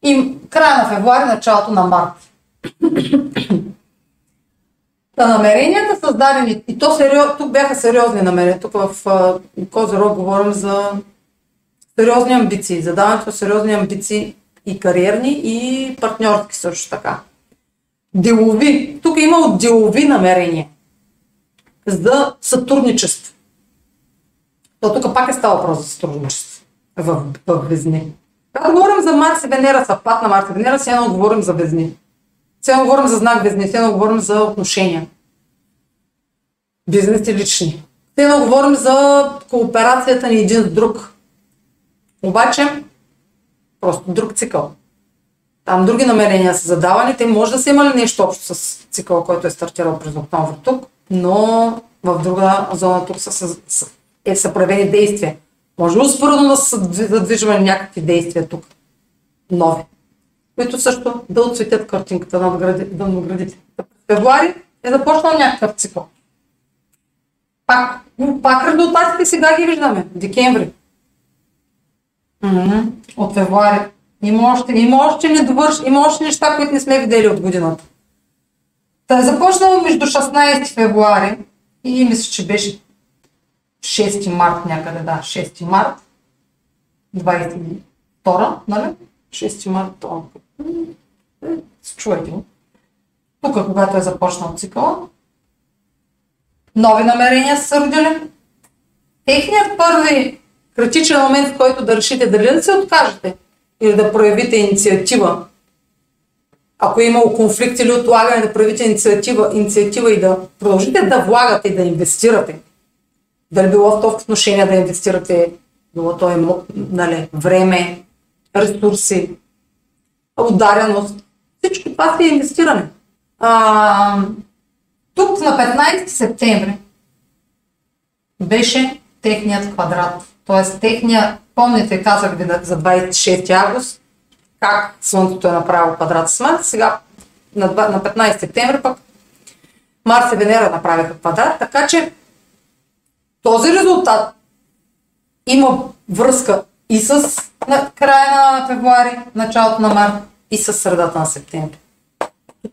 И края на февруари, началото на март. Та намеренията са създадени, и то сериоз, тук бяха сериозни намерения, тук в Козерог говорим за сериозни амбиции, за даването сериозни амбиции и кариерни, и партньорски също така. Делови, тук е имало делови намерения за сътрудничество. То тук пак е става въпрос за сътрудничество в, в Везни. Когато говорим за Марс и Венера, съвпад на Марс и Венера, сега не говорим за Везни. Сега говорим за знак Везни, сега говорим за отношения, бизнес и лични. Сега говорим за кооперацията ни един с друг. Обаче, просто друг цикъл. Там други намерения са задавани, те може да са имали нещо общо с цикъл, който е стартирал през октомври тук, но в друга зона тук са, са, са, е, са проявени действия. Може ли успоредно да се задвижваме някакви действия тук, нови, които също да отцветят картинката на градите. В февруари е започнал някакъв цикъл. Пак, пак резултатите сега ги виждаме, декември. М-м-м. От февруари. Има още, има още недовърш, има още неща, които не сме видели от годината. Та е започнало между шестнайсети февруари и мисля, че беше шести март някъде, да, шести март. двайсет и втора, нали? шести март. С човеки. Тук, когато е започнал цикъл, нови намерения са се родили. Техният първи критичен момент, в който да решите дали да се откажете или да проявите инициатива. Ако е имало конфликт или отлагане, да проявите инициатива, инициатива и да продължите да влагате и да инвестирате. Дали било в това отношение да инвестирате, било то е, нали, време, ресурси, удареност. Всичко това си е инвестиране. А, тук на петнайсети септември беше техният квадрат. Т.е. техният, помните, казах ви за двайсет и шести август, как Слънцето е направило квадрат с Марс. Сега на петнайсети септември пък Марс и Венера направиха квадрат, така че този резултат има връзка и с края на февруари, началото на март и с средата на септември.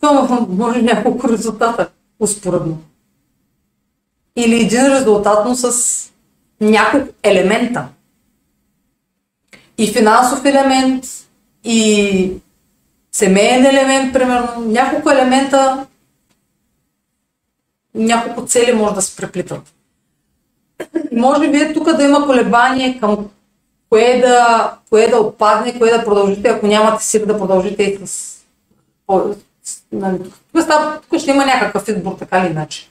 Това може няколко резултата успоредно. Или един резултат, но с няколко елемента. И финансов елемент, и семейен елемент, примерно. Няколко елемента, няколко цели може да се преплитат. Може би тук да има колебание към кое да, кое да отпадне, кое да продължите, ако нямате сили да продължите и с... Тук, става, тук ще има някакъв избор, така или иначе.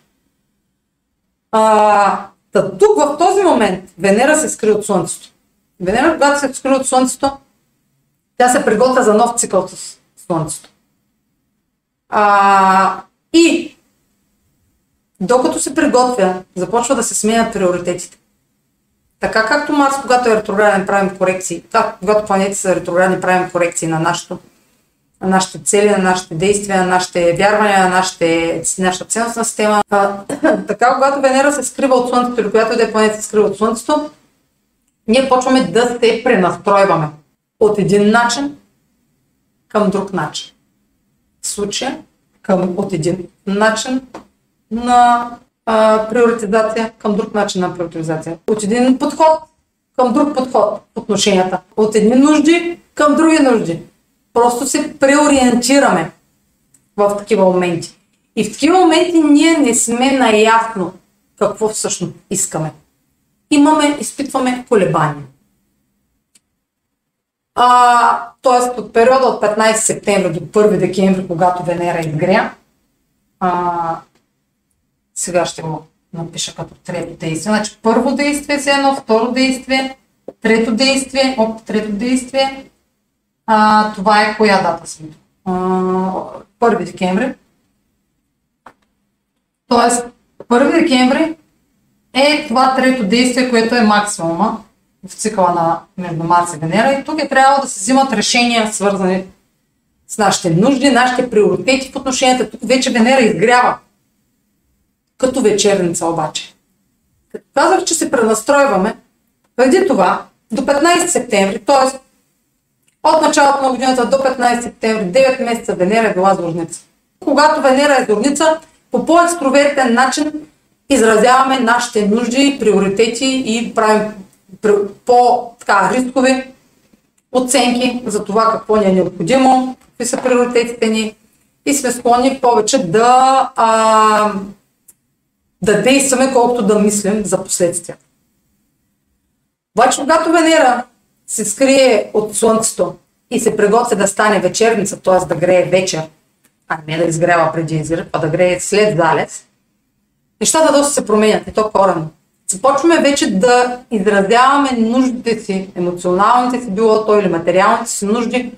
А, та, тук в този момент Венера се скри от Слънцето. Венера, когато се скри от Слънцето, тя се приготвя за нов цикъл с Слънцето. А, и докато се приготвя, започва да се сменят приоритетите. Така както Марс, когато е ретрограден, правим корекции, така, когато планетите са ретроградни, правим корекции на, нашото, на нашите цели, на нашите действия, на нашите вярвания, на нашите, нашата ценностна система. А, така, когато Венера се скрива от Слънцето или която и да е планета се скрива от Слънцето, ние почваме да се пренастройваме от един начин към друг начин. В случая към, от един начин на а, приоритизация към друг начин на приоритизация. От един подход към друг подход в отношенията. От едни нужди към други нужди. Просто се преориентираме в такива моменти. И в такива моменти ние не сме наясно какво всъщност искаме. Имаме, изпитваме колебания. А, тоест от периода от петнайсети септември до първи декември, когато Венера изгря, а, сега ще го напиша като трето действие. Значи първо действие се едно, второ действие, трето действие, оп, трето действие. А, това е коя дата сме? първи декември. Тоест първи декември е това трето действие, което е максимума в цикъла на между Марс и Венера. И тук е трябвало да се взимат решения, свързани с нашите нужди, нашите приоритети в отношенията. Тук вече Венера изгрява. Като вечерница обаче. Като казах, че се пренастройваме, преди това до петнайсети септември, т.е. от началото на годината до петнайсети септември, девет месеца Венера е била зорница. Когато Венера е зорница, по по-екстровертен начин изразяваме нашите нужди, приоритети и правим по-рискови оценки за това какво ни е необходимо, какви са приоритетите ни и сме склонни повече да, а, да действаме, колкото да мислим за последствия. Обаче, когато Венера се скрие от Слънцето и се приготвя да стане вечерница, т.е. да грее вечер, а не да изгрява преди изгрев, а да грее след залез, нещата доста се променят, и то коренно. Започваме вече да изразяваме нуждите си, емоционалните си, било то или материалните си нужди,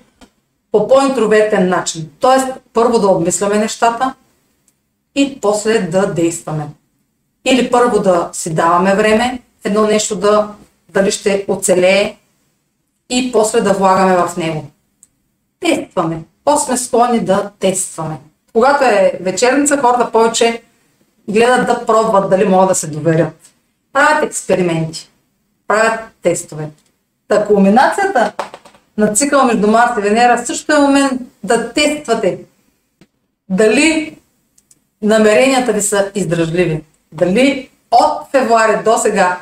по по-интровертен начин. Тоест, първо да обмисляме нещата и после да действаме. Или първо да си даваме време, едно нещо да, дали ще оцелее, и после да влагаме в него. Тестваме. После сме склонни да тестваме. Когато е вечерница, хората повече гледат да пробват дали могат да се доверят. Правят експерименти, правят тестове. Та кулминацията на цикъла между Марс и Венера също е момент да тествате дали намеренията ви са издръжливи. Дали от февруари до сега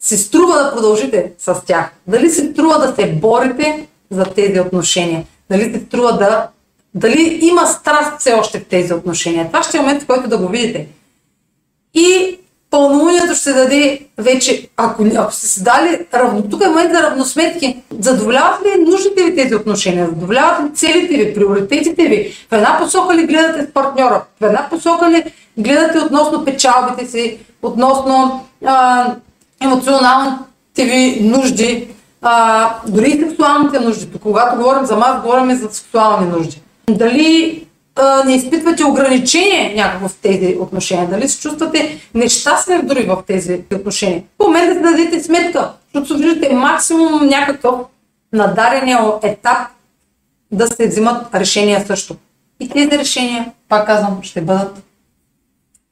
си струва да продължите с тях. Дали си струва да се борите за тези отношения. Дали си струва да... Дали има страст все още в тези отношения. Това ще е момент, в който да го видите. И пълнолунието ще даде вече, ако, ако сте си дали равно... Тук е момент за равносметки. Задоволяват ли нуждите ви тези отношения? Задоволяват ли целите ви, приоритетите ви? В една посока ли гледате с партньора? В една посока ли гледате относно печалбите си? Относно... А... емоционалните ви нужди, а, дори и сексуалните нужди. Когато говорим за маз, говорим за сексуални нужди. Дали а, не изпитвате ограничение някакво в тези отношения, дали се чувствате нещастни дори в тези отношения. В момента да дадете сметка, защото виждате максимум някакъв надарения етап да се взимат решения също. И тези решения, пак казвам, ще бъдат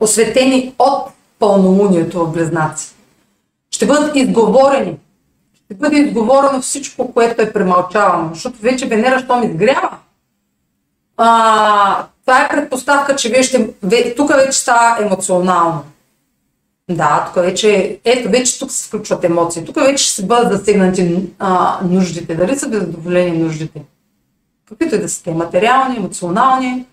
осветени от пълнолунието в Близнаци. Ще бъдат изговорени. Ще бъде изговорено всичко, което е премълчавано. Защото вече Венера, щом изгрява, а, това е предпоставка, че вие ще... Ве, тук вече става емоционално. Да, тук вече... Ето, вече тук се включват емоции. Тук вече ще се бъдат застегнати а, нуждите. Дали са задоволени нуждите? Каквито и да са те. Материални, емоционални.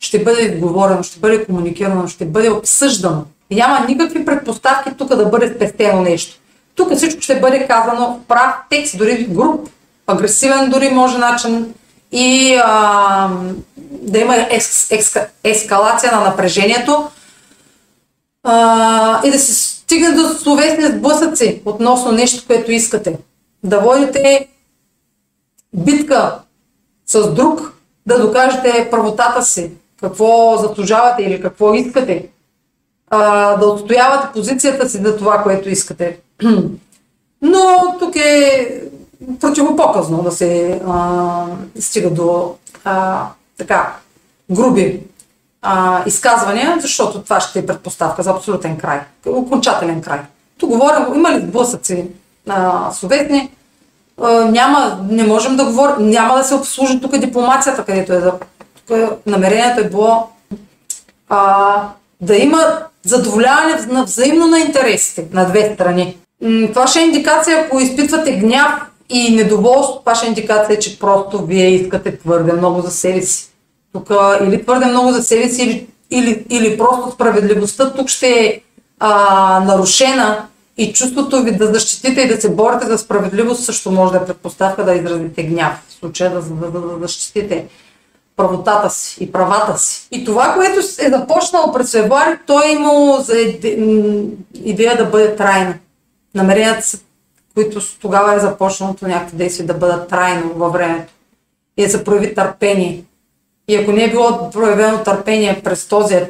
Ще бъде изговорено, ще бъде комуникирано, ще бъде обсъждано. Няма никакви предпоставки тук да бъде спестено нещо. Тук всичко ще бъде казано в прав текст, дори груб, агресивен дори може начин и а, да има ес, ес, ескалация на напрежението а, и да се стигне до словесни сблъсъци относно нещо, което искате. Да водите битка с друг, да докажете правотата си, какво заслужавате или какво искате. Да отстоявате позицията си за това, което искате. Но тук е противопоказно да се а, стига до а, така груби а, изказвания, защото това ще е предпоставка за абсолютен край, окончателен край. Тук говорим, има ли сблъсъци словесни, няма, не можем да говорим, няма да се обслужи тук дипломацията, където е да. Тук намерението е било а, да има задоволяване на взаимно на интересите на две страни. Това ще е индикация, ако изпитвате гняв и недоволство, това ще е индикация, че просто вие искате твърде много за себе си. Тук или твърде много за себе си, или, или, или просто справедливостта тук ще е а, нарушена и чувството ви да защитите и да се борите за справедливост също може да е предпоставка да изразите гняв, в случая да, да, да, да защитите правотата си и правата си. И това, което е започнало през февруари, то е имало за идея да бъде трайно. Намеренията са, които тогава е започналото някакви действия да бъдат трайно във времето и да се прояви търпение. И ако не е било проявено търпение през този,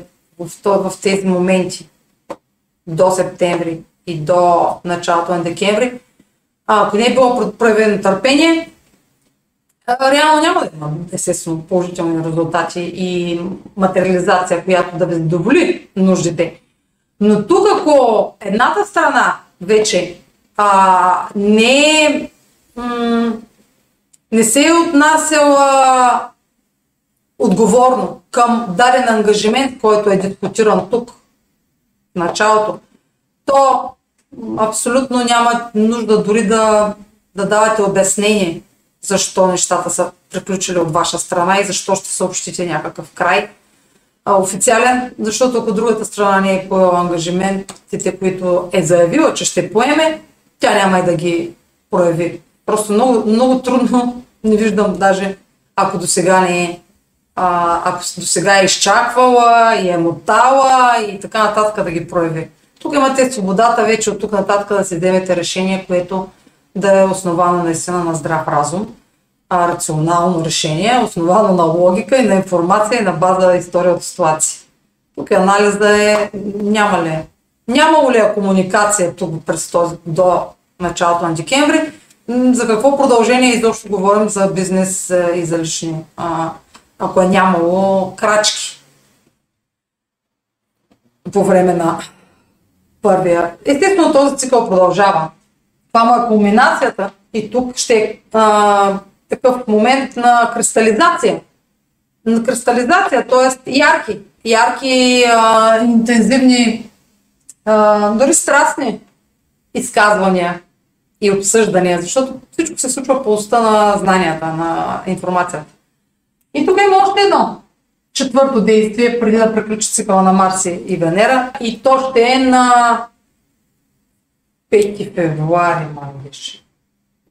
в тези моменти до септември и до началото на декември, а ако не е било проявено търпение, реално няма да има, естествено, положителни резултати и материализация, която да ви задоволи нуждите. Но тук, ако едната страна вече а, не, м- не се е отнасяла отговорно към даден ангажимент, който е дискутиран тук в началото, то абсолютно няма нужда дори да, да давате обяснение защо нещата са приключили от ваша страна и защо ще съобщите някакъв край а, официален, защото ако другата страна не е поела ангажиментите, които е заявила, че ще поеме, тя няма и да ги прояви. Просто много, много трудно, не виждам даже, ако до сега не е, а, ако до сега е изчаквала и е мотала и така нататък да ги прояви. Тук имате свободата вече от тук нататък да си вземете решение, което да е основано наистина на здрав разум, а рационално решение, основано на логика и на информация и на база история от ситуации. Тук анализът е, няма ли, нямало ли е комуникация тук през този, до началото на декември, за какво продължение изобщо говорим за бизнес и за лични, а, ако е нямало крачки по време на първия. Естествено този цикъл продължава. Това му е кулминацията и тук ще е такъв момент на кристализация. На кристализация, т.е. ярки, ярки, а, интензивни, а, дори страстни изказвания и обсъждания, защото всичко се случва по уста на знанията, на информацията. И тук има още едно четвърто действие, преди да приключи цикъла на Марс и Венера, и то ще е на пети февруари, мангиш.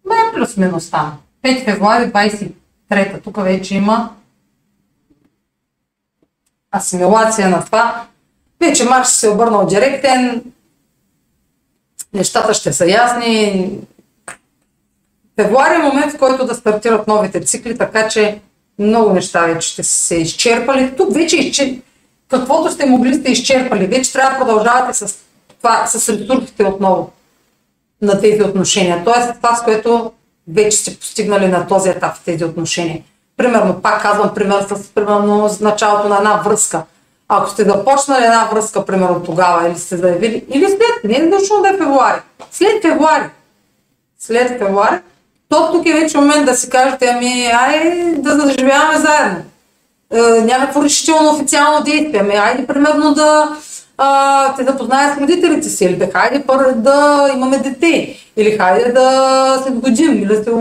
Ма е плюс-минус там. пети февруари двайсет и трета. Тук вече има асимилация на това. Вече Марс ще се обърнал директен. Нещата ще са ясни. Февруари е момент, в който да стартират новите цикли, така че много неща вече ще се изчерпали. Тук вече изчерпали. Каквото сте могли сте изчерпали. Вече трябва да продължавате с това, с ресурсите отново на тези отношения, т.е. това, с което вече сте постигнали на този етап в тези отношения. Примерно, пак казвам пример с примерно, началото на една връзка. Ако сте започнали една връзка, примерно тогава, или сте заявили, или след, не е точно да е февруари, след февруари, след февруари, то тук е вече момент да си кажете, ами, ай, да заживяваме заедно. Е, някакво решително официално действие, ами, айде, примерно да А, те запознаят с родителите си, или да хайде първо да имаме дете, или хайде да се годим, или да, се,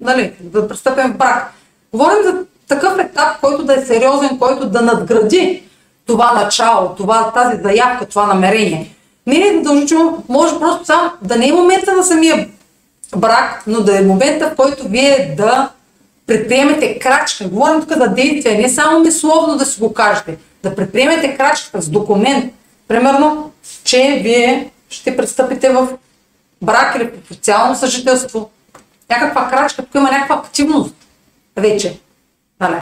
нали, да пристъпим в брак. Говорим за такъв етап, който да е сериозен, който да надгради това начало, това, тази заявка, това намерение. Не е задължително, може просто сам да не е момента на самия брак, но да е момента, в който вие да предприемете крачка. Говорим тук за действие, не само мисловно да си го кажете. Да предприемете крачката с документ, примерно, че вие ще пристъпите в брак или в официално съжителство. Някаква крачка, тук има някаква активност вече. Нали?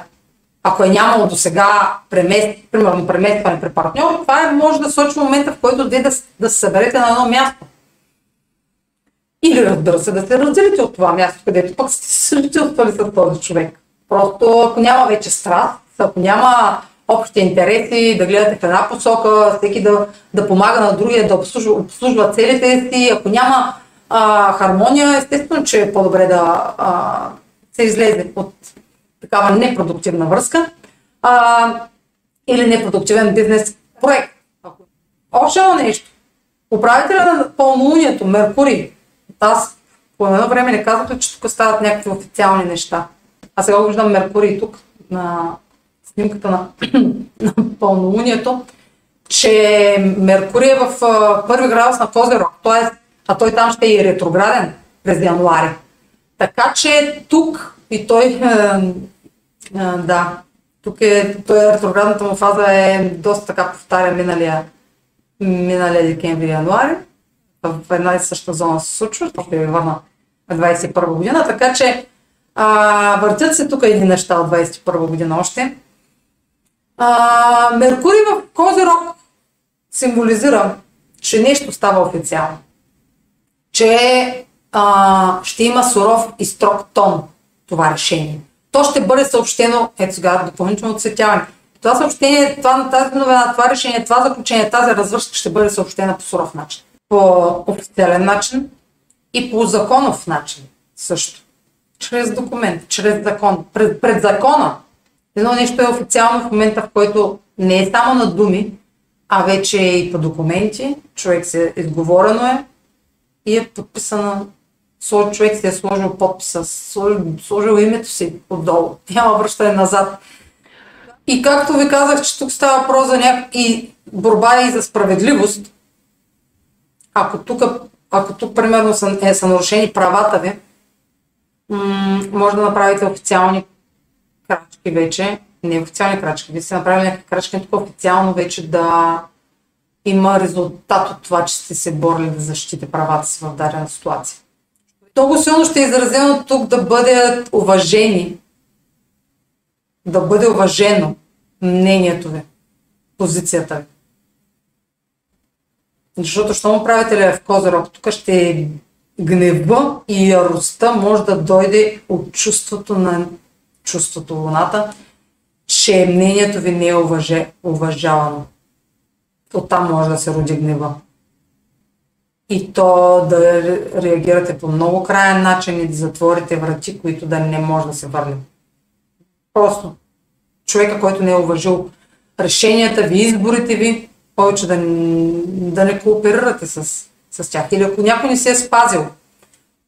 Ако е нямало до сега премест, примерно преместване при партньор, това е, може да сочи момента, в който да, да се съберете на едно място. Или разбира се, да се разделите от това място, където пък сте се съжителствали с този човек. Просто ако няма вече страст, ако няма общите интереси, да гледате в една посока, всеки да, да помага на другия, да обслужва, обслужва целите си, ако няма а, хармония, естествено, че е по-добре да а, се излезе от такава непродуктивна връзка а, или непродуктивен бизнес проект. Още нещо. Управителя на пълнолунието, Меркурий. Аз по едно време не казвам, че тук стават някакви официални неща. А сега виждам Меркурий тук на снимката на, на пълнолунието, че Меркурий е в а, първи градус на Козирог, т.е. а той там ще е и ретрограден през януари. Така че тук и той, е, е, да, тук е, той е, ретроградната му фаза е доста така повтаря миналия, миналия декември-януари. В една и съща зона се случва, ще ви върна двайсет и първа година, така че а, въртят се тук едни неща от двайсет и първа година още. А, Меркурий в Козирог символизира, че нещо става официално, че а, ще има суров и строг тон това решение. То ще бъде съобщено, ето сега допълнително отсветяване. Това съобщение, това, тази новина, това решение, това заключение, тази развръзка ще бъде съобщена по суров начин, по официален начин и по законов начин също. Чрез документ, чрез закон, пред, пред закона. Едно нещо е официално в момента, в който не е само на думи, а вече е и по документи, човек се изговорено е и е подписано, човек си е сложил подписа, сложил, сложил името си отдолу, няма връщане назад. И както ви казах, че тук става въпрос за някакви борба и за справедливост, ако тук, ако тук примерно са, е, са нарушени правата ви, м- може да направите официални крачки вече, не официални крачки, вие сте направили някакви крачки, тук официално вече да има резултат от това, че сте се борили да защитите правата си в дадена ситуация. Много силно ще е изразено тук да бъдат уважени, да бъде уважено мнението ви, позицията ви. Защото що му правителя е в Козирог, тук ще гнева и яростта може да дойде от чувството на чувството луната, че мнението ви не е уважа, уважавано. Оттам може да се роди гнева. И то да реагирате по много краен начин и да затворите врати, които да не може да се върне. Просто човека, който не е уважил решенията ви, изборите ви, повече да, да не кооперирате с, с тях. Или ако някой не се е спазил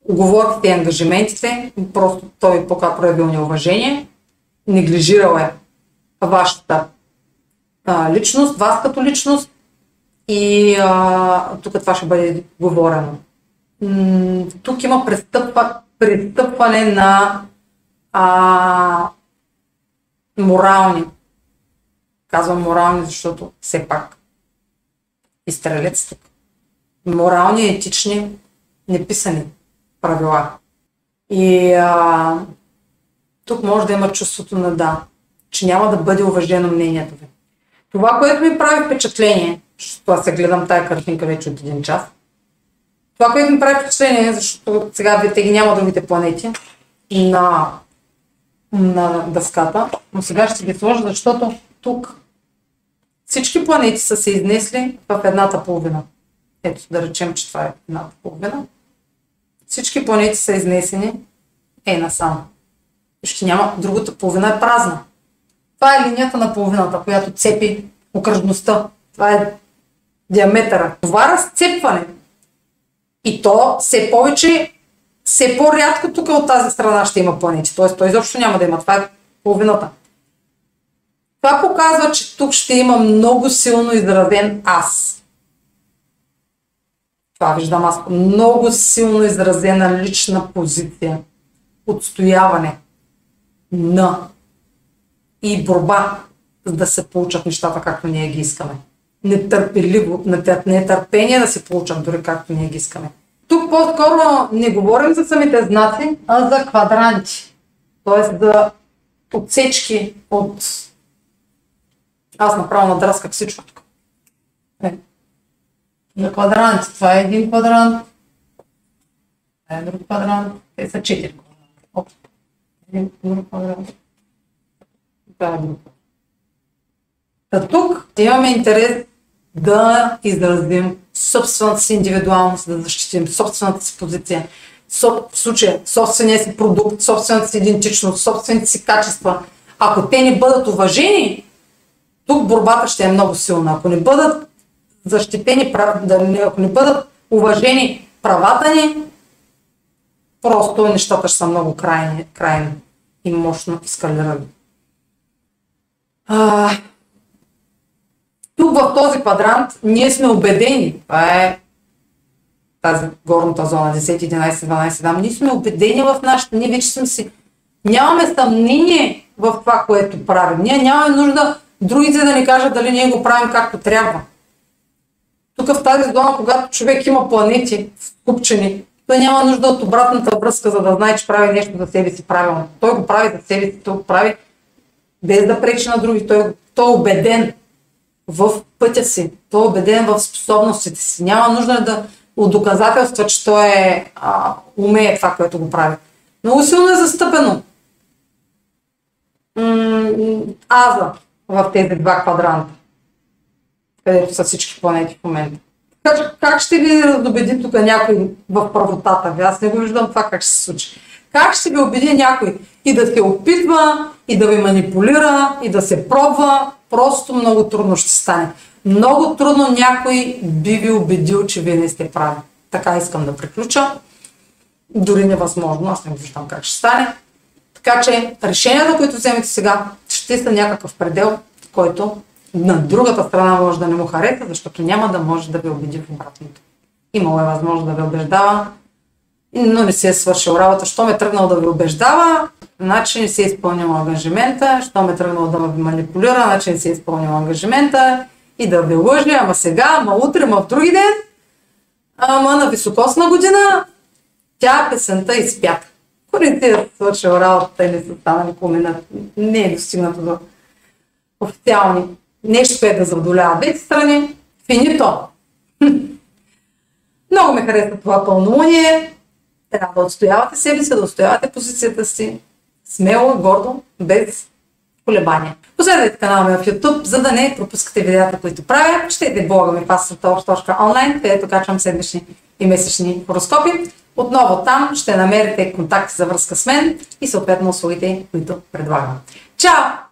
уговорките и ангажиментите, просто той пока проявил неуважение, неглижирал е вашата а, личност, вас като личност и а, тук това ще бъде говорено. М- тук има престъпва, престъпване на а, морални. Казвам морални, защото все пак и стрелец тук. Морални, етични, неписани правила. И а, тук може да има чувството на да, че няма да бъде уважено мнението ви. Това, което ми прави впечатление, защото аз се гледам тая картинка вече от един час, това, което ми прави впечатление, защото сега вие ги няма другите планети на, на дъската, но сега ще ги сложа, защото тук всички планети са се изнесли в едната половина. Ето да речем, че това е едната половина. Всички планети са изнесени е насам. Ще няма, другата половина е празна. Това е линията на половината, която цепи окръжността. Това е диаметъра. Това разцепване и то все повече, все по-рядко тук от тази страна ще има планети. Тоест, той изобщо няма да има. Това е половината. Това показва, че тук ще има много силно изразен аз. Това виждам аз. Много силно изразена лична позиция. Отстояване на и борба, за да се получат нещата, както ние ги искаме. Нетърпеливо, нетърпение да се получат дори както ние ги искаме. Тук по-скоро не говорим за самите знаци, а за квадранти. Тоест за отсечки от... Аз направо надрасках всичко тук. Е. За квадранти. Това е един квадрант. Това е друг квадрант. Те са четири квадранти. Един друг квадрант. Това е друг. Та тук имаме интерес да изразим собствената си индивидуалност, да защитим собствената си позиция, в случая собствения си продукт, собствената си идентичност, собствените си качества. Ако те не бъдат уважени, тук борбата ще е много силна. Ако не бъдат защитени, ако не бъдат уважени правата ни, просто нещата ще са много крайни, крайни и мощно ескалирани. А, тук в този квадрант ние сме убедени, това е тази горната зона, десет, единайсет, дванайсет, там, ние сме убедени в нашите, ние вече сме си, нямаме съмнение в това, което правим. Ние нямаме нужда другите да ни кажат дали ние го правим както трябва. Тук в тази зона, когато човек има планети скупчени, той няма нужда от обратната връзка, за да знае, че прави нещо за себе си правилно. Той го прави за себе си, той го прави без да пречи на други. Той, той е убеден в пътя си, той е убеден в способностите си. Няма нужда да доказателства, че той е, а, умее това, което го прави. Много силно е застъпено аза в тези два квадранта, където са всички планети в момента. Как, как ще ви убеди тук някой в правотата? Аз не го виждам това как ще се случи. Как ще ви убеди някой и да те опитва, и да ви манипулира, и да се пробва? Просто много трудно ще стане. Много трудно някой би ви убедил, че вие не сте прави. Така искам да приключа. Дори невъзможно, аз не го виждам как ще стане. Така че решенията, които вземете сега, ще са някакъв предел, който на другата страна може да не му хареса, защото няма да може да ви убеди в обратното. Имало е възможност да ви убеждава, но не се е свършил работа. Що ме тръгнал да ви убеждава, значи не се е изпълнил ангажимента. Що ме тръгнал да ви манипулира, значи не се е изпълнил ангажимента. И да ви лъжи, ама сега, ама утре, ама в други ден, ама на високосна година, тя песента изпята. Хорите да свършил работата и не са станали помена, не е достигнато до официални. Нещо, което да задоволява двете страни. Финито! Много ме харесва това пълнолуние. Трябва да отстоявате себе си, да отстоявате позицията си. Смело, гордо, без колебания. Последвайте канала ми в YouTube, за да не пропускате видеята, които правя. Четете блога ми в astrotalks точка онлайн, където качвам седмични и месечни хороскопи. Отново там ще намерите контакти за връзка с мен и съответно услугите, които предлагам. Чао!